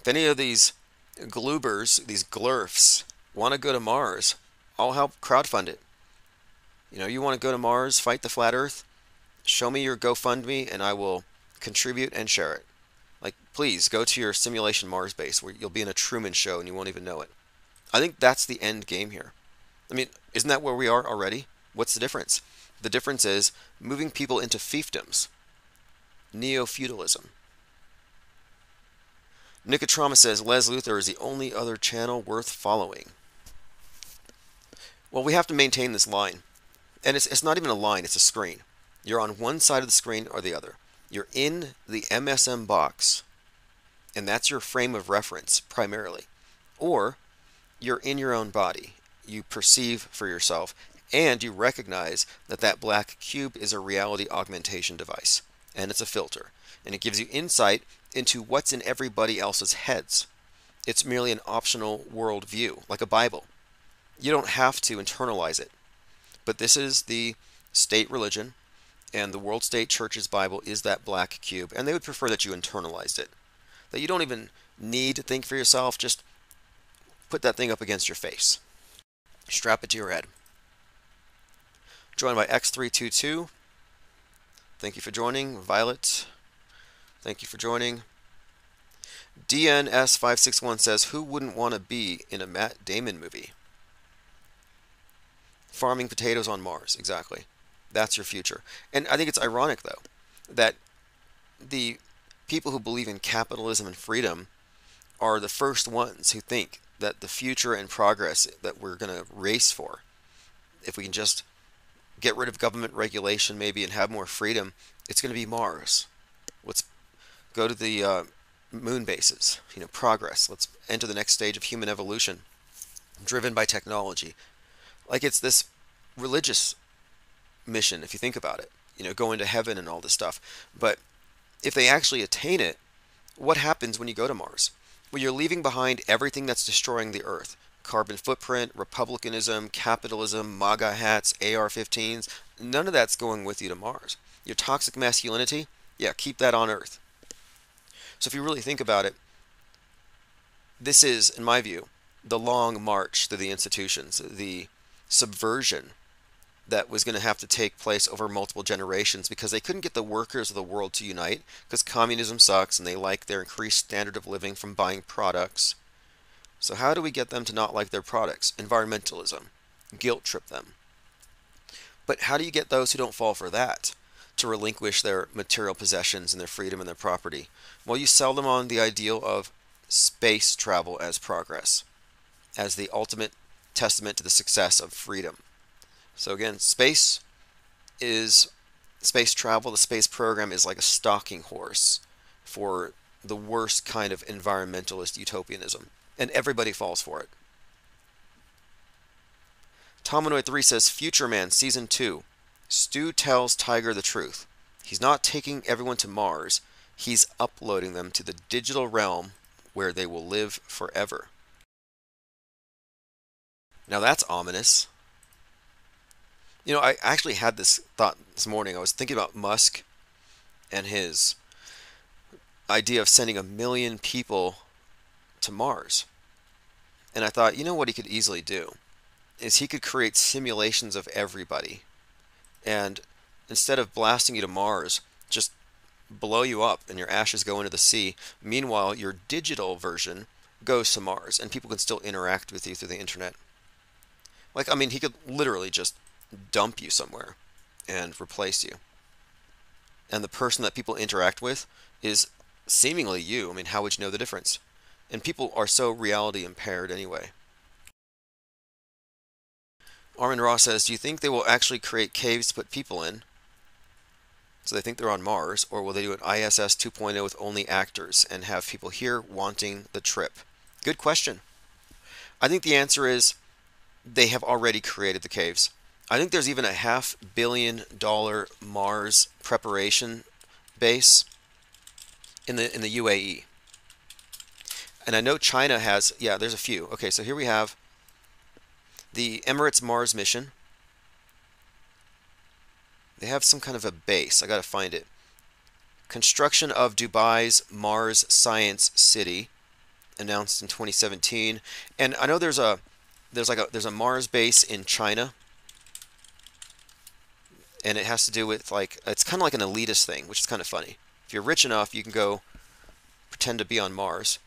If any of these gloobers, these glurfs, want to go to Mars, I'll help crowdfund it. You know, you want to go to Mars, fight the flat earth, show me your GoFundMe and I will contribute and share it. Like, please, go to your simulation Mars base where you'll be in a Truman Show and you won't even know it. I think that's the end game here. I mean, isn't that where we are already? What's the difference? The difference is moving people into fiefdoms. Neo-feudalism. Nicotrama says, Les Luthor is the only other channel worth following. Well, we have to maintain this line. And it's not even a line, it's a screen. You're on one side of the screen or the other. You're in the MSM box, and that's your frame of reference primarily. Or you're in your own body. You perceive for yourself, and you recognize that that black cube is a reality augmentation device, and it's a filter, and it gives you insight into what's in everybody else's heads. It's merely an optional worldview, like a Bible. You don't have to internalize it. But this is the state religion, and the World State Church's Bible is that black cube, and they would prefer that you internalized it. That you don't even need to think for yourself, just put that thing up against your face. Strap it to your head. Joined by X322. Thank you for joining. Violet, thank you for joining. DNS561 says, who wouldn't want to be in a Matt Damon movie? Farming potatoes on Mars, exactly. That's your future. And I think it's ironic, though, that the people who believe in capitalism and freedom are the first ones who think that the future and progress that we're going to race for, if we can just get rid of government regulation maybe and have more freedom, it's going to be Mars. Let's go to the moon bases, you know, progress. Let's enter the next stage of human evolution, driven by technology. Like, it's this religious mission, if you think about it, you know, going to heaven and all this stuff. But if they actually attain it, what happens when you go to Mars? Well, you're leaving behind everything that's destroying the Earth. Carbon footprint, republicanism, capitalism, MAGA hats, AR-15s, none of that's going with you to Mars. Your toxic masculinity, yeah, keep that on Earth. So if you really think about it, this is, in my view, the long march through the institutions, the subversion that was going to have to take place over multiple generations, because they couldn't get the workers of the world to unite because communism sucks and they like their increased standard of living from buying products. So how do we get them to not like their products? Environmentalism. Guilt trip them. But how do you get those who don't fall for that to relinquish their material possessions and their freedom and their property? Well, you sell them on the ideal of space travel as progress, as the ultimate testament to the success of freedom. So again, space is space travel. The space program is like a stalking horse for the worst kind of environmentalist utopianism. And everybody falls for it. Tominoid3 says, Future Man, Season 2. Stu tells Tiger the truth. He's not taking everyone to Mars. He's uploading them to the digital realm where they will live forever. Now that's ominous. You know, I actually had this thought this morning. I was thinking about Musk and his idea of sending 1 million people to Mars. And I thought, you know what he could easily do is he could create simulations of everybody, and instead of blasting you to Mars, just blow you up and your ashes go into the sea. Meanwhile, your digital version goes to Mars and people can still interact with you through the internet. Like, I mean, he could literally just dump you somewhere and replace you. And the person that people interact with is seemingly you. I mean, how would you know the difference? And people are so reality impaired anyway. Armin Ross says, do you think they will actually create caves to put people in, so they think they're on Mars, or will they do an ISS 2.0 with only actors and have people here wanting the trip? Good question. I think the answer is they have already created the caves. I think there's even a $500 million Mars preparation base in the UAE. And I know China has, yeah, there's a few. Okay, so here we have the Emirates Mars mission. They have some kind of a base. I got to find it. Construction of Dubai's Mars Science City, announced in 2017. And I know there's a Mars base in China. And it has to do with, like, it's kind of like an elitist thing, which is kind of funny. If you're rich enough, you can go pretend to be on Mars.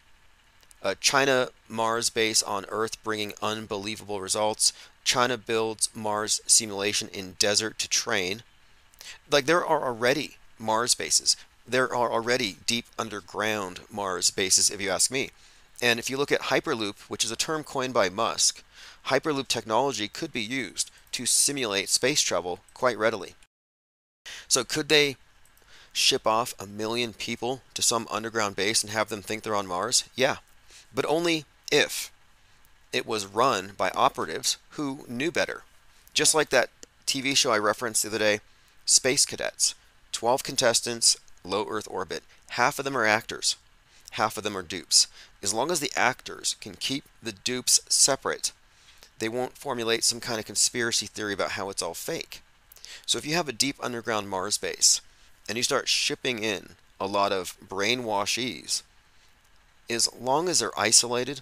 China Mars base on Earth bringing unbelievable results. China builds Mars simulation in desert to train. Like, there are already Mars bases. There are already deep underground Mars bases, if you ask me. And if you look at Hyperloop, which is a term coined by Musk, Hyperloop technology could be used to simulate space travel quite readily. So could they ship off 1 million people to some underground base and have them think they're on Mars? Yeah. But only if it was run by operatives who knew better. Just like that TV show I referenced the other day, Space Cadets. 12 contestants, low Earth orbit. Half of them are actors. Half of them are dupes. As long as the actors can keep the dupes separate, they won't formulate some kind of conspiracy theory about how it's all fake. So if you have a deep underground Mars base and you start shipping in a lot of brainwashees, as long as they're isolated,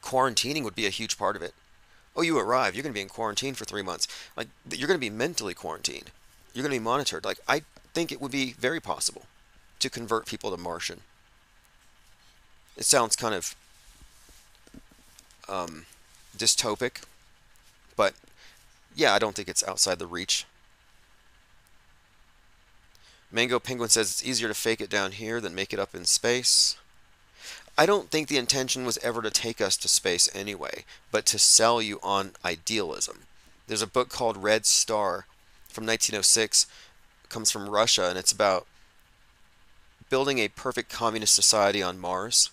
quarantining would be a huge part of it. Oh, you arrive, you're going to be in quarantine for 3 months. Like, you're going to be mentally quarantined. You're going to be monitored. Like, I think it would be very possible to convert people to Martian. It sounds kind of dystopic, but yeah, I don't think it's outside the reach. Mango Penguin says it's easier to fake it down here than make it up in space. I don't think the intention was ever to take us to space anyway, but to sell you on idealism. There's a book called Red Star from 1906. It comes from Russia, and it's about building a perfect communist society on Mars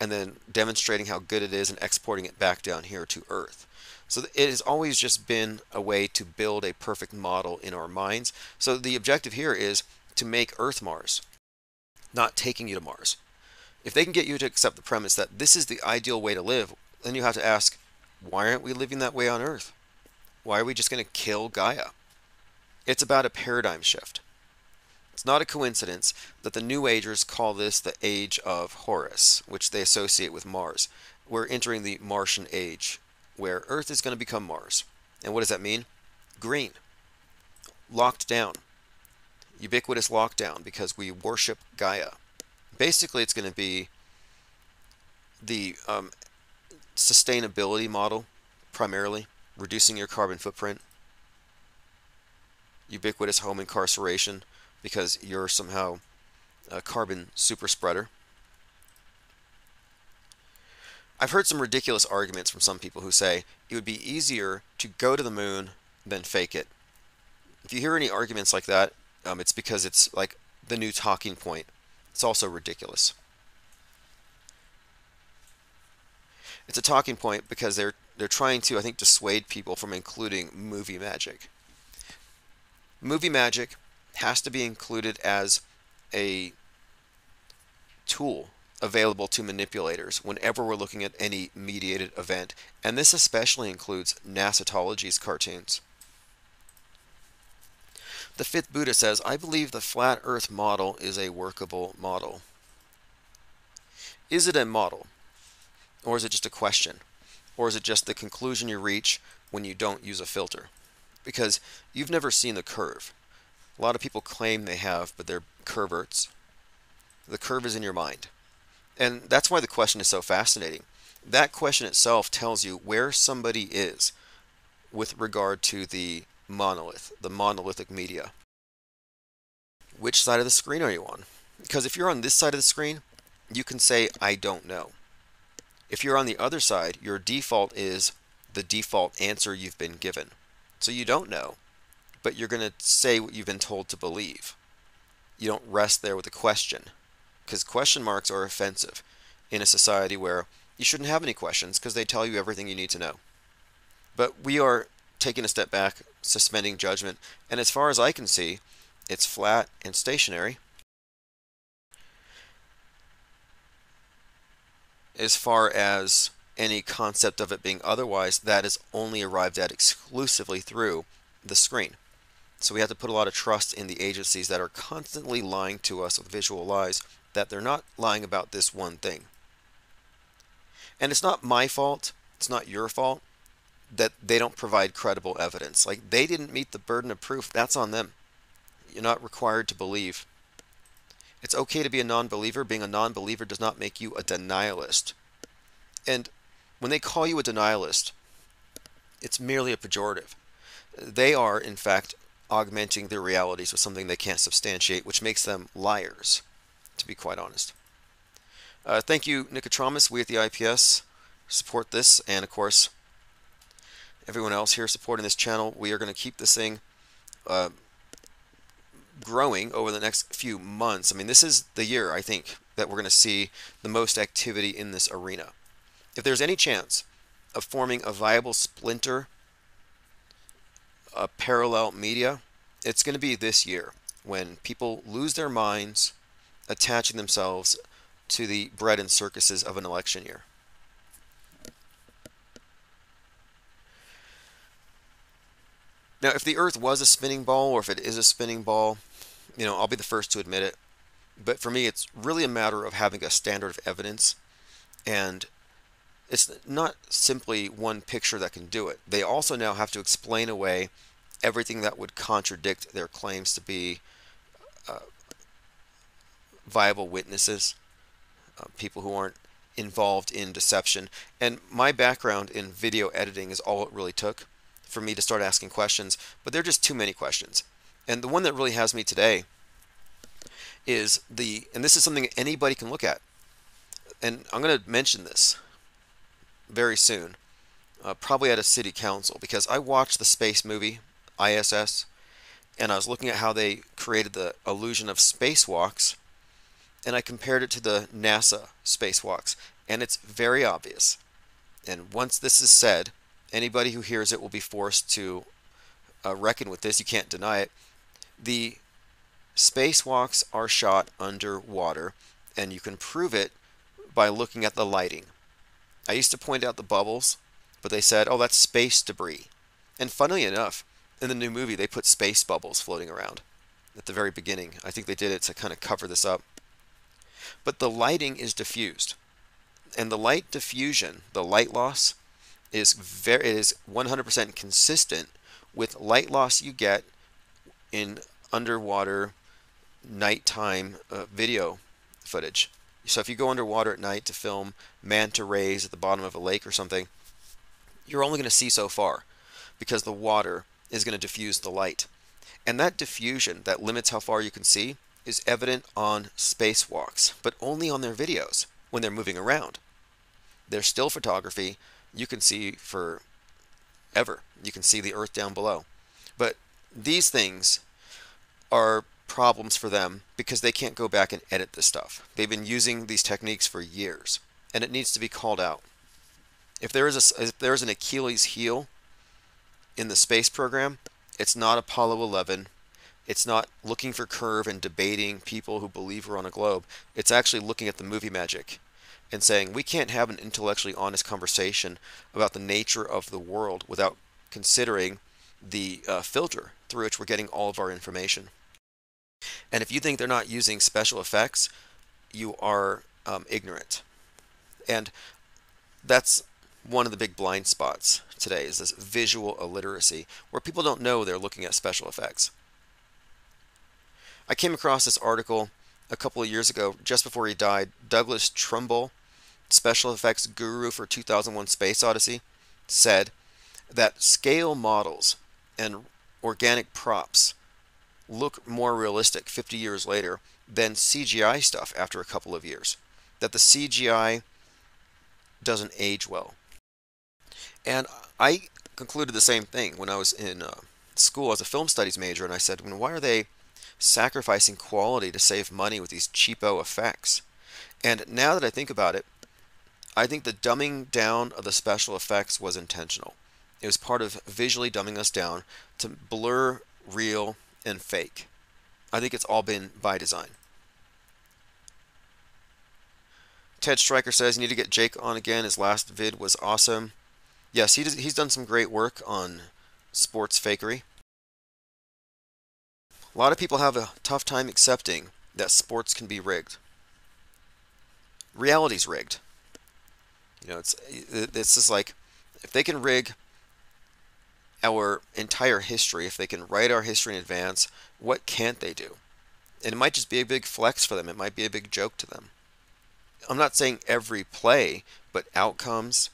and then demonstrating how good it is and exporting it back down here to Earth. So it has always just been a way to build a perfect model in our minds. So the objective here is to make Earth Mars, not taking you to Mars. If they can get you to accept the premise that this is the ideal way to live, then you have to ask, why aren't we living that way on Earth? Why are we just going to kill Gaia? It's about a paradigm shift. It's not a coincidence that the New Agers call this the Age of Horus, which they associate with Mars. We're entering the Martian Age, where Earth is going to become Mars. And what does that mean? Green. Locked down. Ubiquitous lockdown, because we worship Gaia. Basically, it's going to be the sustainability model, primarily, reducing your carbon footprint, ubiquitous home incarceration, because you're somehow a carbon super spreader. I've heard some ridiculous arguments from some people who say it would be easier to go to the moon than fake it. If you hear any arguments like that, it's because it's like the new talking point. It's also ridiculous. It's a talking point because they're trying to, I think, dissuade people from including movie magic. Movie magic has to be included as a tool available to manipulators whenever we're looking at any mediated event, and this especially includes Nastology's cartoons. The Fifth Buddha says, I believe the flat earth model is a workable model. Is it a model? Or is it just a question? Or is it just the conclusion you reach when you don't use a filter? Because you've never seen the curve. A lot of people claim they have, but they're curverts. The curve is in your mind. And that's why the question is so fascinating. That question itself tells you where somebody is with regard to the monolith, the monolithic media. Which side of the screen are you on? Because if you're on this side of the screen, you can say, I don't know. If you're on the other side, your default is the default answer you've been given. So you don't know, but you're going to say what you've been told to believe. You don't rest there with a question, because question marks are offensive in a society where you shouldn't have any questions because they tell you everything you need to know. But we are taking a step back, suspending judgment, and as far as I can see, it's flat and stationary. As far as any concept of it being otherwise, that is only arrived at exclusively through the screen. So we have to put a lot of trust in the agencies that are constantly lying to us with visual lies, that they're not lying about this one thing. And it's not my fault, it's not your fault, that they don't provide credible evidence. Like, they didn't meet the burden of proof. That's on them. You're not required to believe. It's okay to be a non-believer. Being a non-believer does not make you a denialist. And when they call you a denialist, it's merely a pejorative. They are, in fact, augmenting their realities with something they can't substantiate, which makes them liars, to be quite honest. Thank you, Nicotramus. We at the IPS support this, and of course, everyone else here supporting this channel. We are going to keep this thing growing over the next few months. I mean, this is the year, I think, that we're going to see the most activity in this arena. If there's any chance of forming a viable splinter, a parallel media, it's going to be this year when people lose their minds attaching themselves to the bread and circuses of an election year. Now, if the Earth was a spinning ball, or if it is a spinning ball, you know, I'll be the first to admit it. But for me, it's really a matter of having a standard of evidence, and it's not simply one picture that can do it. They also now have to explain away everything that would contradict their claims to be viable witnesses, people who aren't involved in deception. And my background in video editing is all it really took for me to start asking questions, but there are just too many questions. And the one that really has me today is and this is something anybody can look at, and I'm going to mention this very soon, probably at a city council, because I watched the space movie ISS, and I was looking at how they created the illusion of spacewalks, and I compared it to the NASA spacewalks, and it's very obvious. And once this is said, anybody who hears it will be forced to reckon with this. You can't deny it. The spacewalks are shot underwater, and you can prove it by looking at the lighting. I used to point out the bubbles, but they said, oh, that's space debris. And funnily enough, in the new movie, they put space bubbles floating around at the very beginning. I think they did it to kind of cover this up. But the lighting is diffused, and the light diffusion, the light loss, is 100% consistent with light loss you get in underwater nighttime video footage. So if you go underwater at night to film manta rays at the bottom of a lake or something, you're only going to see so far because the water is going to diffuse the light. And that diffusion that limits how far you can see is evident on spacewalks, but only on their videos when they're moving around. Their still photography you can see forever. You can see the Earth down below. But these things are problems for them because they can't go back and edit this stuff. They've been using these techniques for years, and it needs to be called out. If there is an Achilles heel in the space program, it's not Apollo 11. It's not looking for curve and debating people who believe we're on a globe. It's actually looking at the movie magic and saying, we can't have an intellectually honest conversation about the nature of the world without considering the filter through which we're getting all of our information. And if you think they're not using special effects, you are ignorant. And that's one of the big blind spots today, is this visual illiteracy, where people don't know they're looking at special effects. I came across this article a couple of years ago, just before he died. Douglas Trumbull, special effects guru for 2001 Space Odyssey, said that scale models and organic props look more realistic 50 years later than CGI stuff after a couple of years. That the CGI doesn't age well. And I concluded the same thing when I was in school as a film studies major, and I said, well, why are they sacrificing quality to save money with these cheapo effects? And now that I think about it, I think the dumbing down of the special effects was intentional. It was part of visually dumbing us down to blur real and fake. I think it's all been by design. Ted Stryker says, you need to get Jake on again. His last vid was awesome. Yes, he's done some great work on sports fakery. A lot of people have a tough time accepting that sports can be rigged. Reality's rigged. You know, it's just like, if they can rig our entire history, if they can write our history in advance, what can't they do? And it might just be a big flex for them. It might be a big joke to them. I'm not saying every play, but outcomes.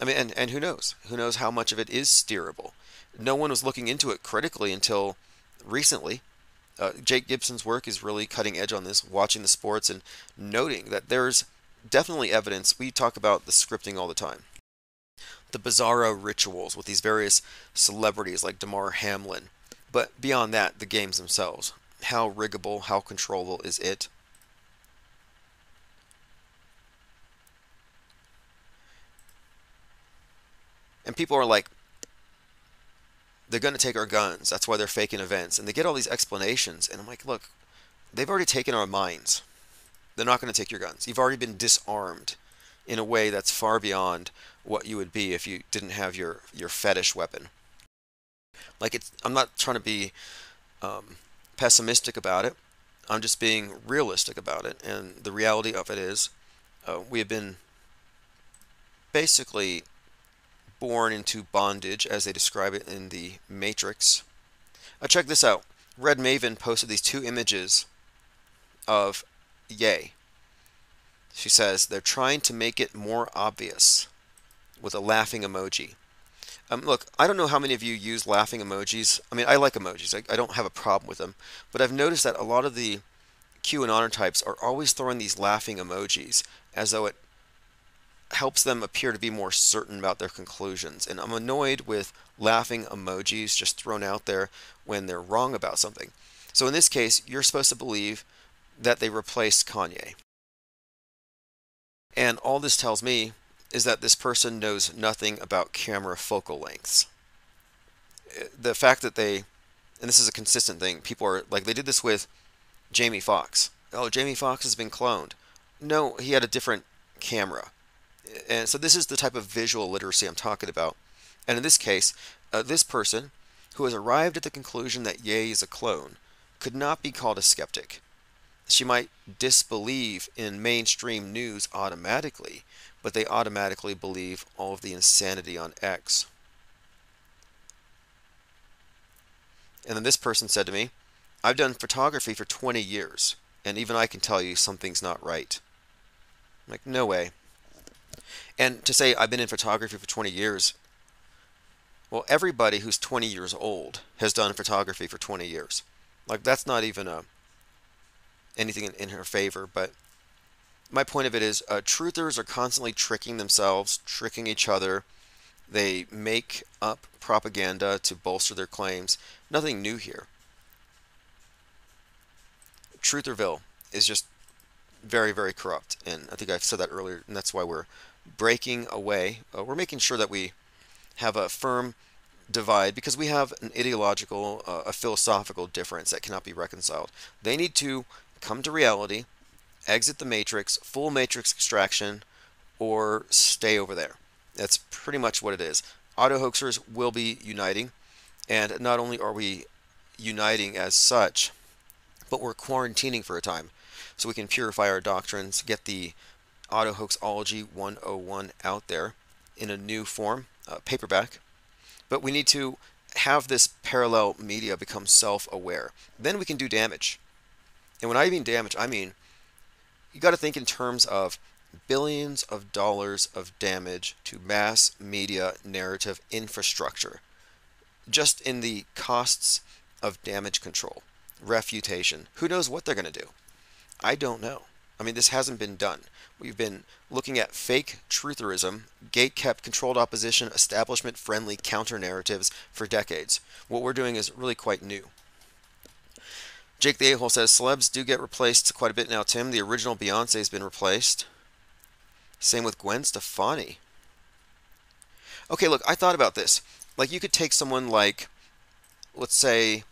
I mean, and who knows? Who knows how much of it is steerable? No one was looking into it critically until recently. Jake Gibson's work is really cutting edge on this, watching the sports and noting that there's definitely evidence. We talk about the scripting all the time. The bizarro rituals with these various celebrities like Damar Hamlin. But beyond that, the games themselves. How riggable, how controllable is it? And people are like, they're going to take our guns. That's why they're faking events. And they get all these explanations. And I'm like, look, they've already taken our minds. They're not going to take your guns. You've already been disarmed in a way that's far beyond what you would be if you didn't have your fetish weapon. Like, it's, I'm not trying to be pessimistic about it. I'm just being realistic about it, and the reality of it is we have been basically born into bondage, as they describe it in the Matrix. Check this out. Red Maven posted these two images of Ye. She says, they're trying to make it more obvious, with a laughing emoji. Look, I don't know how many of you use laughing emojis. I mean, I like emojis. I don't have a problem with them. But I've noticed that a lot of the QAnon types are always throwing these laughing emojis as though it helps them appear to be more certain about their conclusions. And I'm annoyed with laughing emojis just thrown out there when they're wrong about something. So in this case, you're supposed to believe that they replaced Kanye. And all this tells me is that this person knows nothing about camera focal lengths. The fact that they, and this is a consistent thing, people are like, they did this with Jamie Foxx. Oh, Jamie Foxx has been cloned. No, he had a different camera. And so this is the type of visual literacy I'm talking about. And in this case, this person who has arrived at the conclusion that Ye is a clone could not be called a skeptic. She might disbelieve in mainstream news automatically, but they automatically believe all of the insanity on X. And then this person said to me, I've done photography for 20 years, and even I can tell you something's not right. I'm like, no way. And to say I've been in photography for 20 years, well, everybody who's 20 years old has done photography for 20 years. Like, that's not even a anything in her favor. But my point of it is truthers are constantly tricking themselves, tricking each other. They make up propaganda to bolster their claims. Nothing new here. Trutherville is just very, very corrupt, and I think I've said that earlier, and that's why we're breaking away. We're making sure that we have a firm divide, because we have an ideological, a philosophical difference that cannot be reconciled. They need to come to reality, exit the matrix, full matrix extraction, or stay over there. That's pretty much what it is. Auto hoaxers will be uniting, and not only are we uniting as such, but we're quarantining for a time so we can purify our doctrines, get the Auto Hoaxology 101 out there in a new form, paperback. But we need to have this parallel media become self-aware. Then we can do damage. And when I mean damage, I mean, you got to think in terms of billions of dollars of damage to mass media narrative infrastructure, just in the costs of damage control, refutation. Who knows what they're going to do? I don't know. I mean, this hasn't been done. We've been looking at fake trutherism, gatekept, controlled opposition, establishment-friendly counter-narratives for decades. What we're doing is really quite new. Jake the A-hole says, celebs do get replaced quite a bit now, Tim. The original Beyonce has been replaced. Same with Gwen Stefani. Okay, look, I thought about this. Like, you could take someone like, let's say,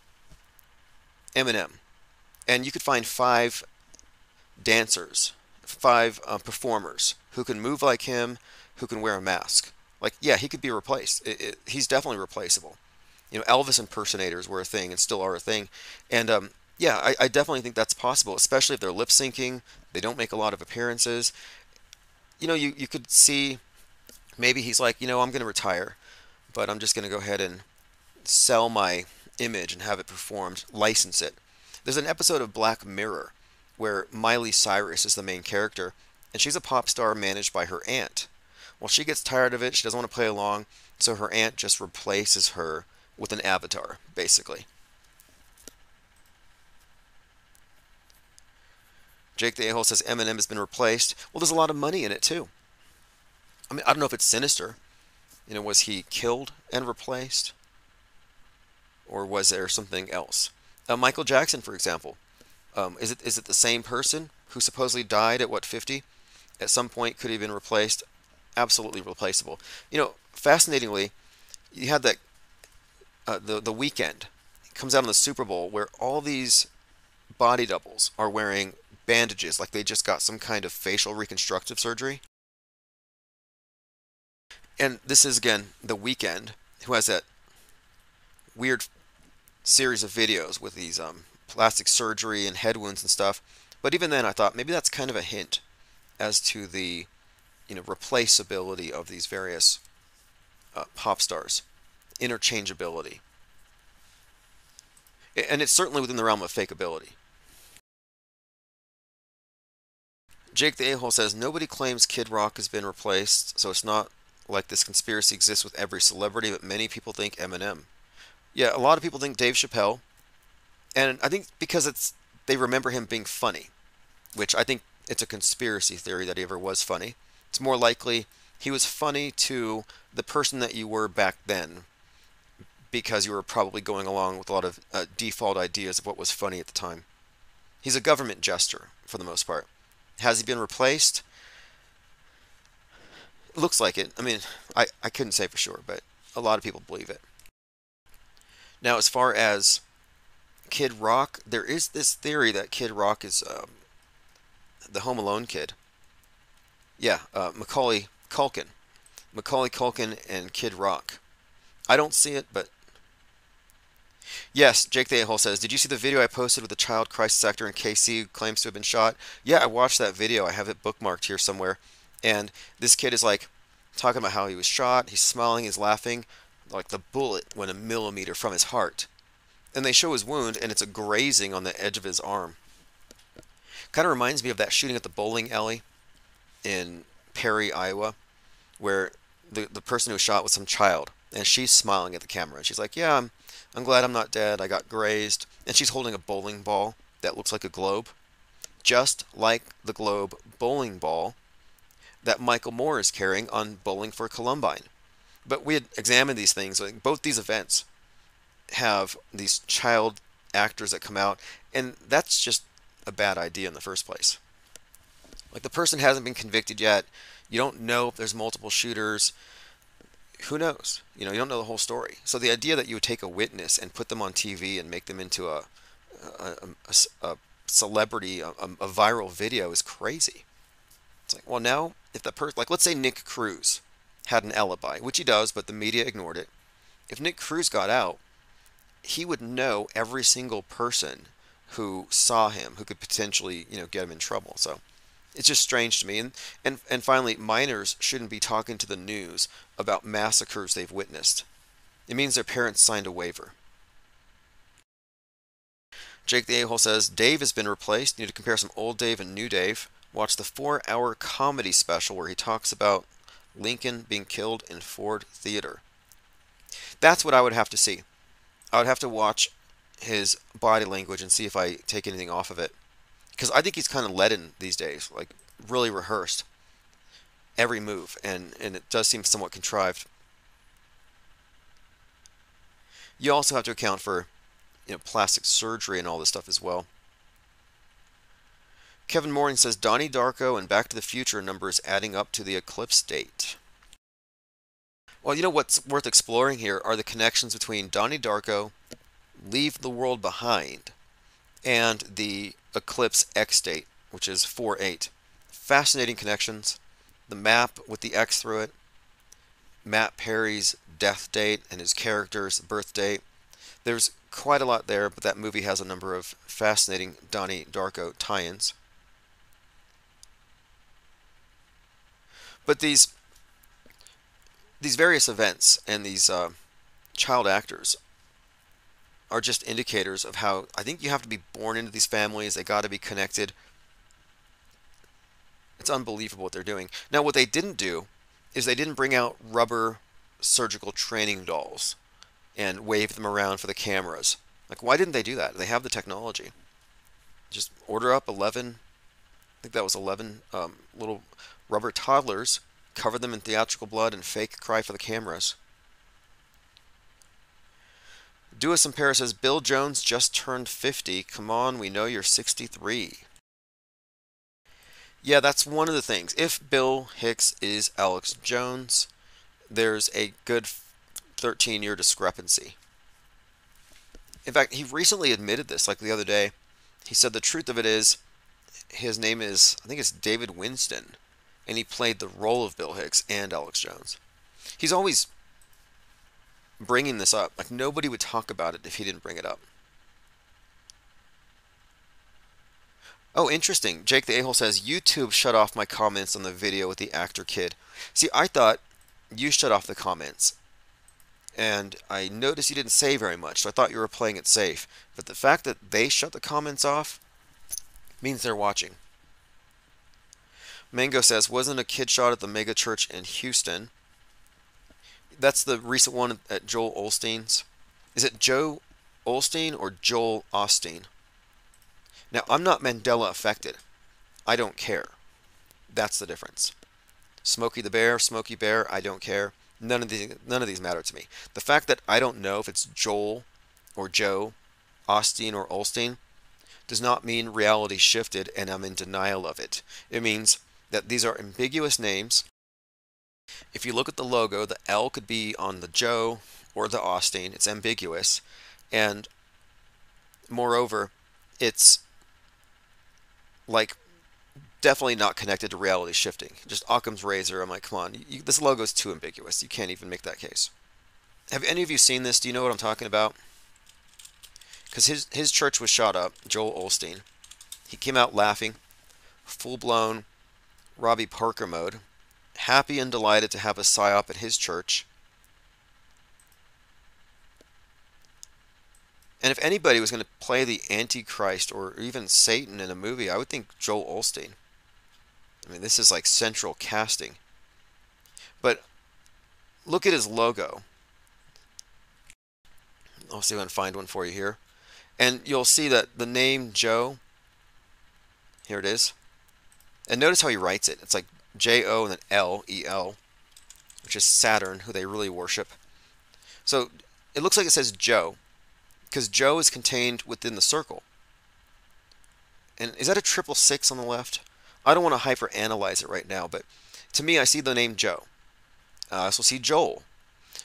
Eminem, and you could find five dancers, five performers who can move like him, who can wear a mask. Like, yeah, he could be replaced. He's definitely replaceable. You know, Elvis impersonators were a thing and still are a thing. And yeah, I definitely think that's possible, especially if they're lip syncing. They don't make a lot of appearances. You know, you could see maybe he's like, you know, I'm going to retire, but I'm just going to go ahead and sell my image and have it performed, license it. There's an episode of Black Mirror where Miley Cyrus is the main character, and she's a pop star managed by her aunt. Well, she gets tired of it, she doesn't want to play along, so her aunt just replaces her with an avatar, basically. Jake the A-hole says Eminem has been replaced. Well, there's a lot of money in it, too. I mean, I don't know if it's sinister. You know, was he killed and replaced? Or was there something else? Michael Jackson, for example. Is it the same person who supposedly died at, what, 50? At some point, could he have been replaced? Absolutely replaceable. You know, fascinatingly, you had that, the Weeknd comes out on the Super Bowl where all these body doubles are wearing bandages, like they just got some kind of facial reconstructive surgery. And this is, again, the Weeknd, who has that weird series of videos with these plastic surgery and head wounds and stuff. But even then I thought maybe that's kind of a hint as to the, you know, replaceability of these various pop stars, interchangeability. And it's certainly within the realm of fakeability. Jake the A-hole says, nobody claims Kid Rock has been replaced, so it's not like this conspiracy exists with every celebrity, but many people think Eminem. Yeah, a lot of people think Dave Chappelle, and I think because they remember him being funny, which I think it's a conspiracy theory that he ever was funny. It's more likely he was funny to the person that you were back then, because you were probably going along with a lot of default ideas of what was funny at the time. He's a government jester for the most part. Has he been replaced? It looks like it. I mean, I couldn't say for sure, but a lot of people believe it. Now, as far as Kid Rock, there is this theory that Kid Rock is the Home Alone kid. Yeah, Macaulay Culkin. Macaulay Culkin and Kid Rock. I don't see it, but... Yes, Jake the A-hole says, did you see the video I posted with the child crisis actor in KC who claims to have been shot? Yeah, I watched that video. I have it bookmarked here somewhere. And this kid is, like, talking about how he was shot. He's smiling. He's laughing. Like, the bullet went a millimeter from his heart. And they show his wound, and it's a grazing on the edge of his arm. Kind of reminds me of that shooting at the bowling alley in Perry, Iowa, where the person who was shot was some child. And she's smiling at the camera. And she's like, yeah, I'm glad I'm not dead. I got grazed. And she's holding a bowling ball that looks like a globe. Just like the globe bowling ball that Michael Moore is carrying on Bowling for Columbine. But we had examined these things. Both these events have these child actors that come out. And that's just a bad idea in the first place. Like, the person hasn't been convicted yet. You don't know if there's multiple shooters. Who knows? You know, you don't know the whole story. So the idea that you would take a witness and put them on TV and make them into a celebrity, a viral video is crazy. It's like, well, now, if the person, like, let's say Nick Cruz had an alibi, which he does, but the media ignored it. If Nick Cruz got out, he would know every single person who saw him, who could potentially, you know, get him in trouble. So it's just strange to me. And finally, minors shouldn't be talking to the news about massacres they've witnessed. It means their parents signed a waiver. Jake the A-hole says, Dave has been replaced. You need to compare some old Dave and new Dave. Watch the 4-hour comedy special where he talks about Lincoln being killed in Ford Theater. That's what I would have to see. I would have to watch his body language and see if I take anything off of it. Because I think he's kind of let in these days, like really rehearsed every move, and it does seem somewhat contrived. You also have to account for, you know, plastic surgery and all this stuff as well. Kevin Morin says Donnie Darko and Back to the Future numbers adding up to the eclipse date. Well, you know what's worth exploring here are the connections between Donnie Darko, Leave the World Behind, and the eclipse X date, which is 4/8. Fascinating connections. The map with the X through it. Matt Perry's death date and his character's birth date. There's quite a lot there, but that movie has a number of fascinating Donnie Darko tie-ins. But these various events and these child actors are just indicators of how I think you have to be born into these families. They got to be connected. It's unbelievable what they're doing. Now, what they didn't do is they didn't bring out rubber surgical training dolls and wave them around for the cameras. Like, why didn't they do that? They have the technology. Just order up 11, I think that was 11 little rubber toddlers, cover them in theatrical blood and fake cry for the cameras. Do Us in Paris says, Bill Jones just turned 50. Come on, we know you're 63. Yeah, that's one of the things. If Bill Hicks is Alex Jones, there's a good 13-year discrepancy. In fact, he recently admitted this, like the other day. He said the truth of it is, his name is, I think it's David Winston, and he played the role of Bill Hicks and Alex Jones. He's always bringing this up. Like, nobody would talk about it if he didn't bring it up. Oh, interesting. Jake the A-hole says, YouTube shut off my comments on the video with the actor kid. See, I thought you shut off the comments. And I noticed you didn't say very much, so I thought you were playing it safe. But the fact that they shut the comments off means they're watching. Mango says, wasn't a kid shot at the mega church in Houston? That's the recent one at Joel Osteen's. Is it Joe Osteen or Joel Osteen? Now, I'm not Mandela affected. I don't care. That's the difference. Smokey the Bear, Smokey Bear, I don't care. None of these matter to me. The fact that I don't know if it's Joel or Joe, Osteen or Olstein, does not mean reality shifted and I'm in denial of it. It means that these are ambiguous names. If you look at the logo, the L could be on the Joe or the Osteen. It's ambiguous. And moreover, it's like definitely not connected to reality shifting. Just Occam's razor. I'm like, come on, this logo is too ambiguous. You can't even make that case. Have any of you seen this? Do you know what I'm talking about? Because his church was shot up, Joel Osteen. He came out laughing, full-blown Robbie Parker mode, happy and delighted to have a psyop at his church. And if anybody was going to play the Antichrist or even Satan in a movie, I would think Joel Osteen. I mean, this is like central casting. But look at his logo. I'll see if I can find one for you here. And you'll see that the name Joe, here it is. And notice how he writes it. It's like J-O and then L-E-L, which is Saturn, who they really worship. So it looks like it says Joe, because Joe is contained within the circle. And is that a 666 on the left? I don't want to hyperanalyze it right now, but to me, I see the name Joe. I also see Joel.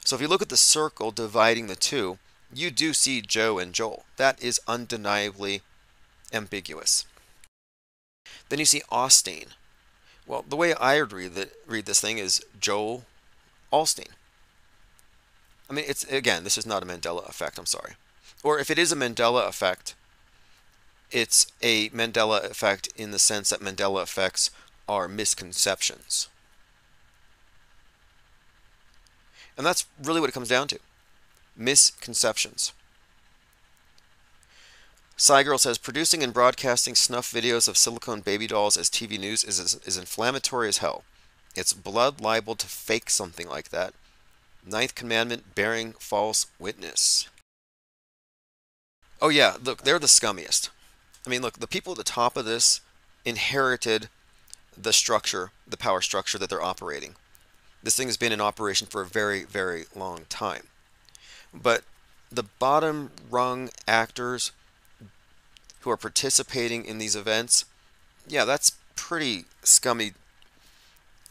So if you look at the circle dividing the two, you do see Joe and Joel. That is undeniably ambiguous. Then you see Osteen. Well, the way I read this thing is Joel Osteen. I mean, it's, again, this is not a Mandela effect, I'm sorry. Or if it is a Mandela effect, it's a Mandela effect in the sense that Mandela effects are misconceptions. And that's really what it comes down to. Misconceptions. Cygirl says, producing and broadcasting snuff videos of silicone baby dolls as TV news is inflammatory as hell. It's blood libel to fake something like that. Ninth commandment, bearing false witness. Oh yeah, look, they're the scummiest. I mean, look, the people at the top of this inherited the structure, the power structure that they're operating. This thing has been in operation for a very, very long time. But the bottom rung actors who are participating in these events, yeah, that's pretty scummy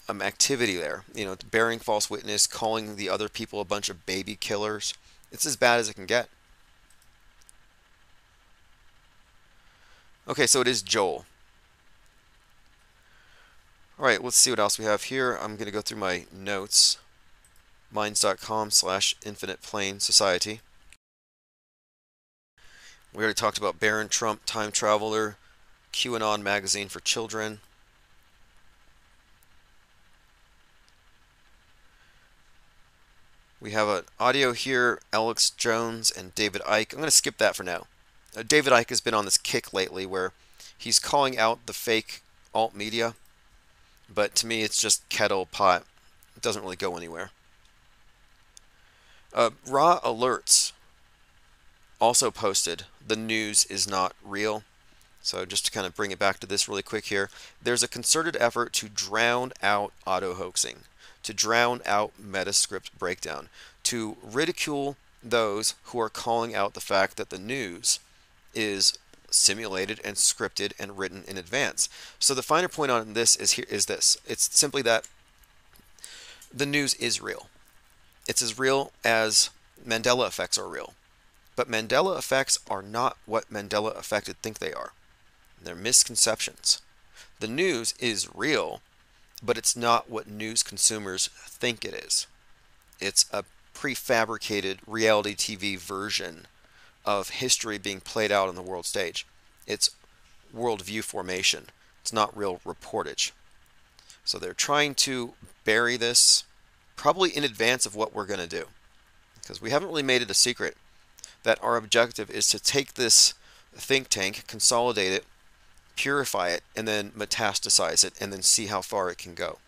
activity there. You know, bearing false witness, calling the other people a bunch of baby killers. It's as bad as it can get. Okay, so it is Joel. All right, let's see what else we have here. I'm going to go through my notes. Minds.com/Infinite Plane Society. We already talked about Barron Trump, Time Traveler, QAnon Magazine for Children. We have an audio here, Alex Jones and David Icke. I'm going to skip that for now. David Icke has been on this kick lately where he's calling out the fake alt media, but to me it's just kettle pot. It doesn't really go anywhere. Raw Alerts also posted the news is not real. So just to kind of bring it back to this really quick here, there's a concerted effort to drown out auto hoaxing, to drown out Metascript breakdown, to ridicule those who are calling out the fact that the news is simulated and scripted and written in advance. So the finer point on this is here is this. It's simply that the news is real. It's as real as Mandela effects are real. But Mandela effects are not what Mandela affected think they are. They're misconceptions. The news is real, but it's not what news consumers think it is. It's a prefabricated reality TV version of history being played out on the world stage. It's worldview formation. It's not real reportage. So they're trying to bury this probably in advance of what we're going to do, because we haven't really made it a secret that our objective is to take this think tank, consolidate it, purify it, and then metastasize it, and then see how far it can go.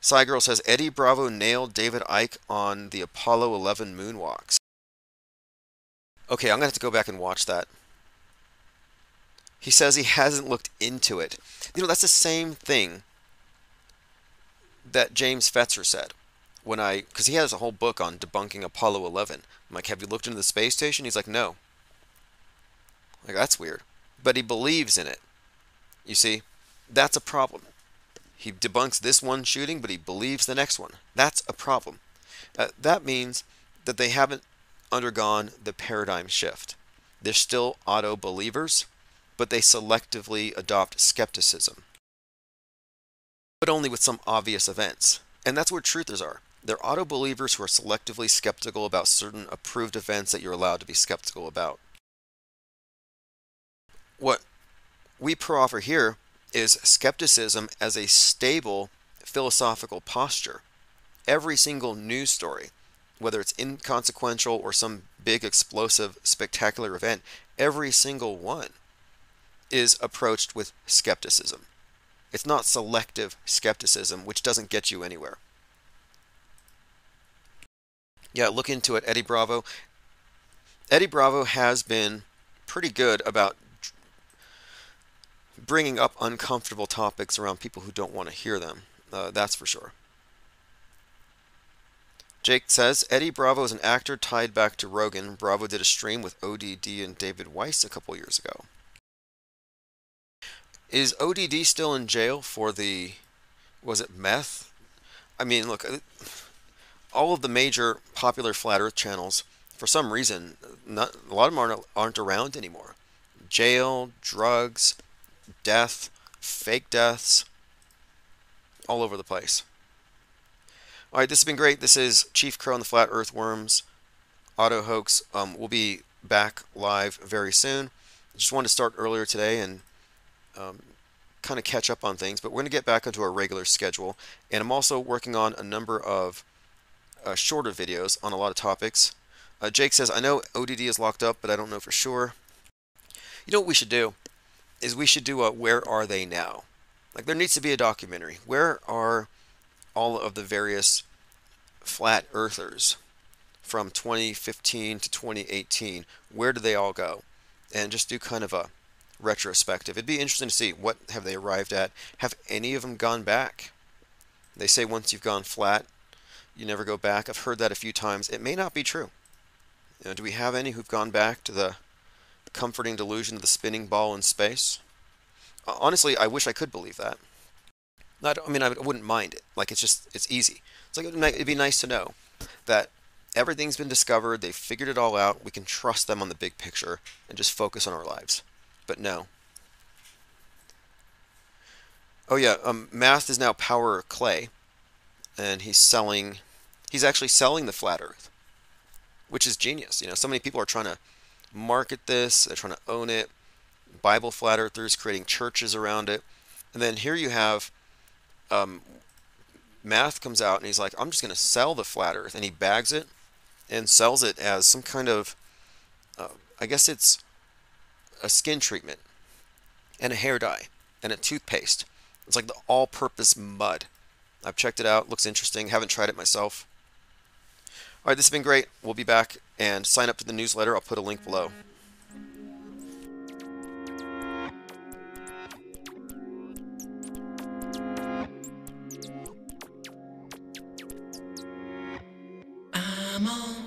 Cygirl says, Eddie Bravo nailed David Icke on the Apollo 11 moonwalks. Okay, I'm going to have to go back and watch that. He says he hasn't looked into it. You know, that's the same thing that James Fetzer said. Because he has a whole book on debunking Apollo 11. I'm like, have you looked into the space station? He's like, no. Like, that's weird. But he believes in it. You see, that's a problem. He debunks this one shooting, but he believes the next one. That's a problem. That means that they haven't undergone the paradigm shift. They're still auto-believers, but they selectively adopt skepticism. But only with some obvious events. And that's where truthers are. They're auto-believers who are selectively skeptical about certain approved events that you're allowed to be skeptical about. What we proffer here is skepticism as a stable philosophical posture. Every single news story, whether it's inconsequential or some big, explosive, spectacular event, every single one is approached with skepticism. It's not selective skepticism, which doesn't get you anywhere. Yeah, look into it, Eddie Bravo. Eddie Bravo has been pretty good about bringing up uncomfortable topics around people who don't want to hear them. That's for sure. Jake says, Eddie Bravo is an actor tied back to Rogan. Bravo did a stream with ODD and David Weiss a couple years ago. Is ODD still in jail for the, was it meth? I mean, look, all of the major popular flat earth channels, for some reason, a lot of them aren't around anymore. Jail, drugs, death, fake deaths, all over the place. All right, this has been great. This is Chief Crow and the Flat Earthworms, Auto Hoax. We'll be back live very soon. I just wanted to start earlier today and kind of catch up on things, but we're going to get back into our regular schedule. And I'm also working on a number of shorter videos on a lot of topics. Jake says, I know ODD is locked up, but I don't know for sure. You know what we should do is we should do a Where Are They Now? Like, there needs to be a documentary. Where are all of the various flat earthers from 2015 to 2018? Where do they all go? And just do kind of a retrospective. It'd be interesting to see what have they arrived at. Have any of them gone back? They say once you've gone flat, you never go back. I've heard that a few times. It may not be true. You know, do we have any who've gone back to the comforting delusion of the spinning ball in space? Honestly, I wish I could believe that. I mean, I wouldn't mind it. Like, it's just, it's easy. It's like, it'd be nice to know that everything's been discovered. They've figured it all out. We can trust them on the big picture and just focus on our lives. But no. Oh yeah, Math is now Power Clay, and he's actually selling the flat earth, which is genius. You know, so many people are trying to market this, they're trying to own it, Bible flat earthers creating churches around it. And then here you have Math comes out and he's like, I'm just going to sell the flat earth, and he bags it and sells it as some kind of, I guess it's a skin treatment and a hair dye and a toothpaste. It's like the all-purpose mud. I've checked it out. Looks interesting. Haven't tried it myself. All right, this has been great. We'll be back, and sign up to the newsletter. I'll put a link below. I'm on.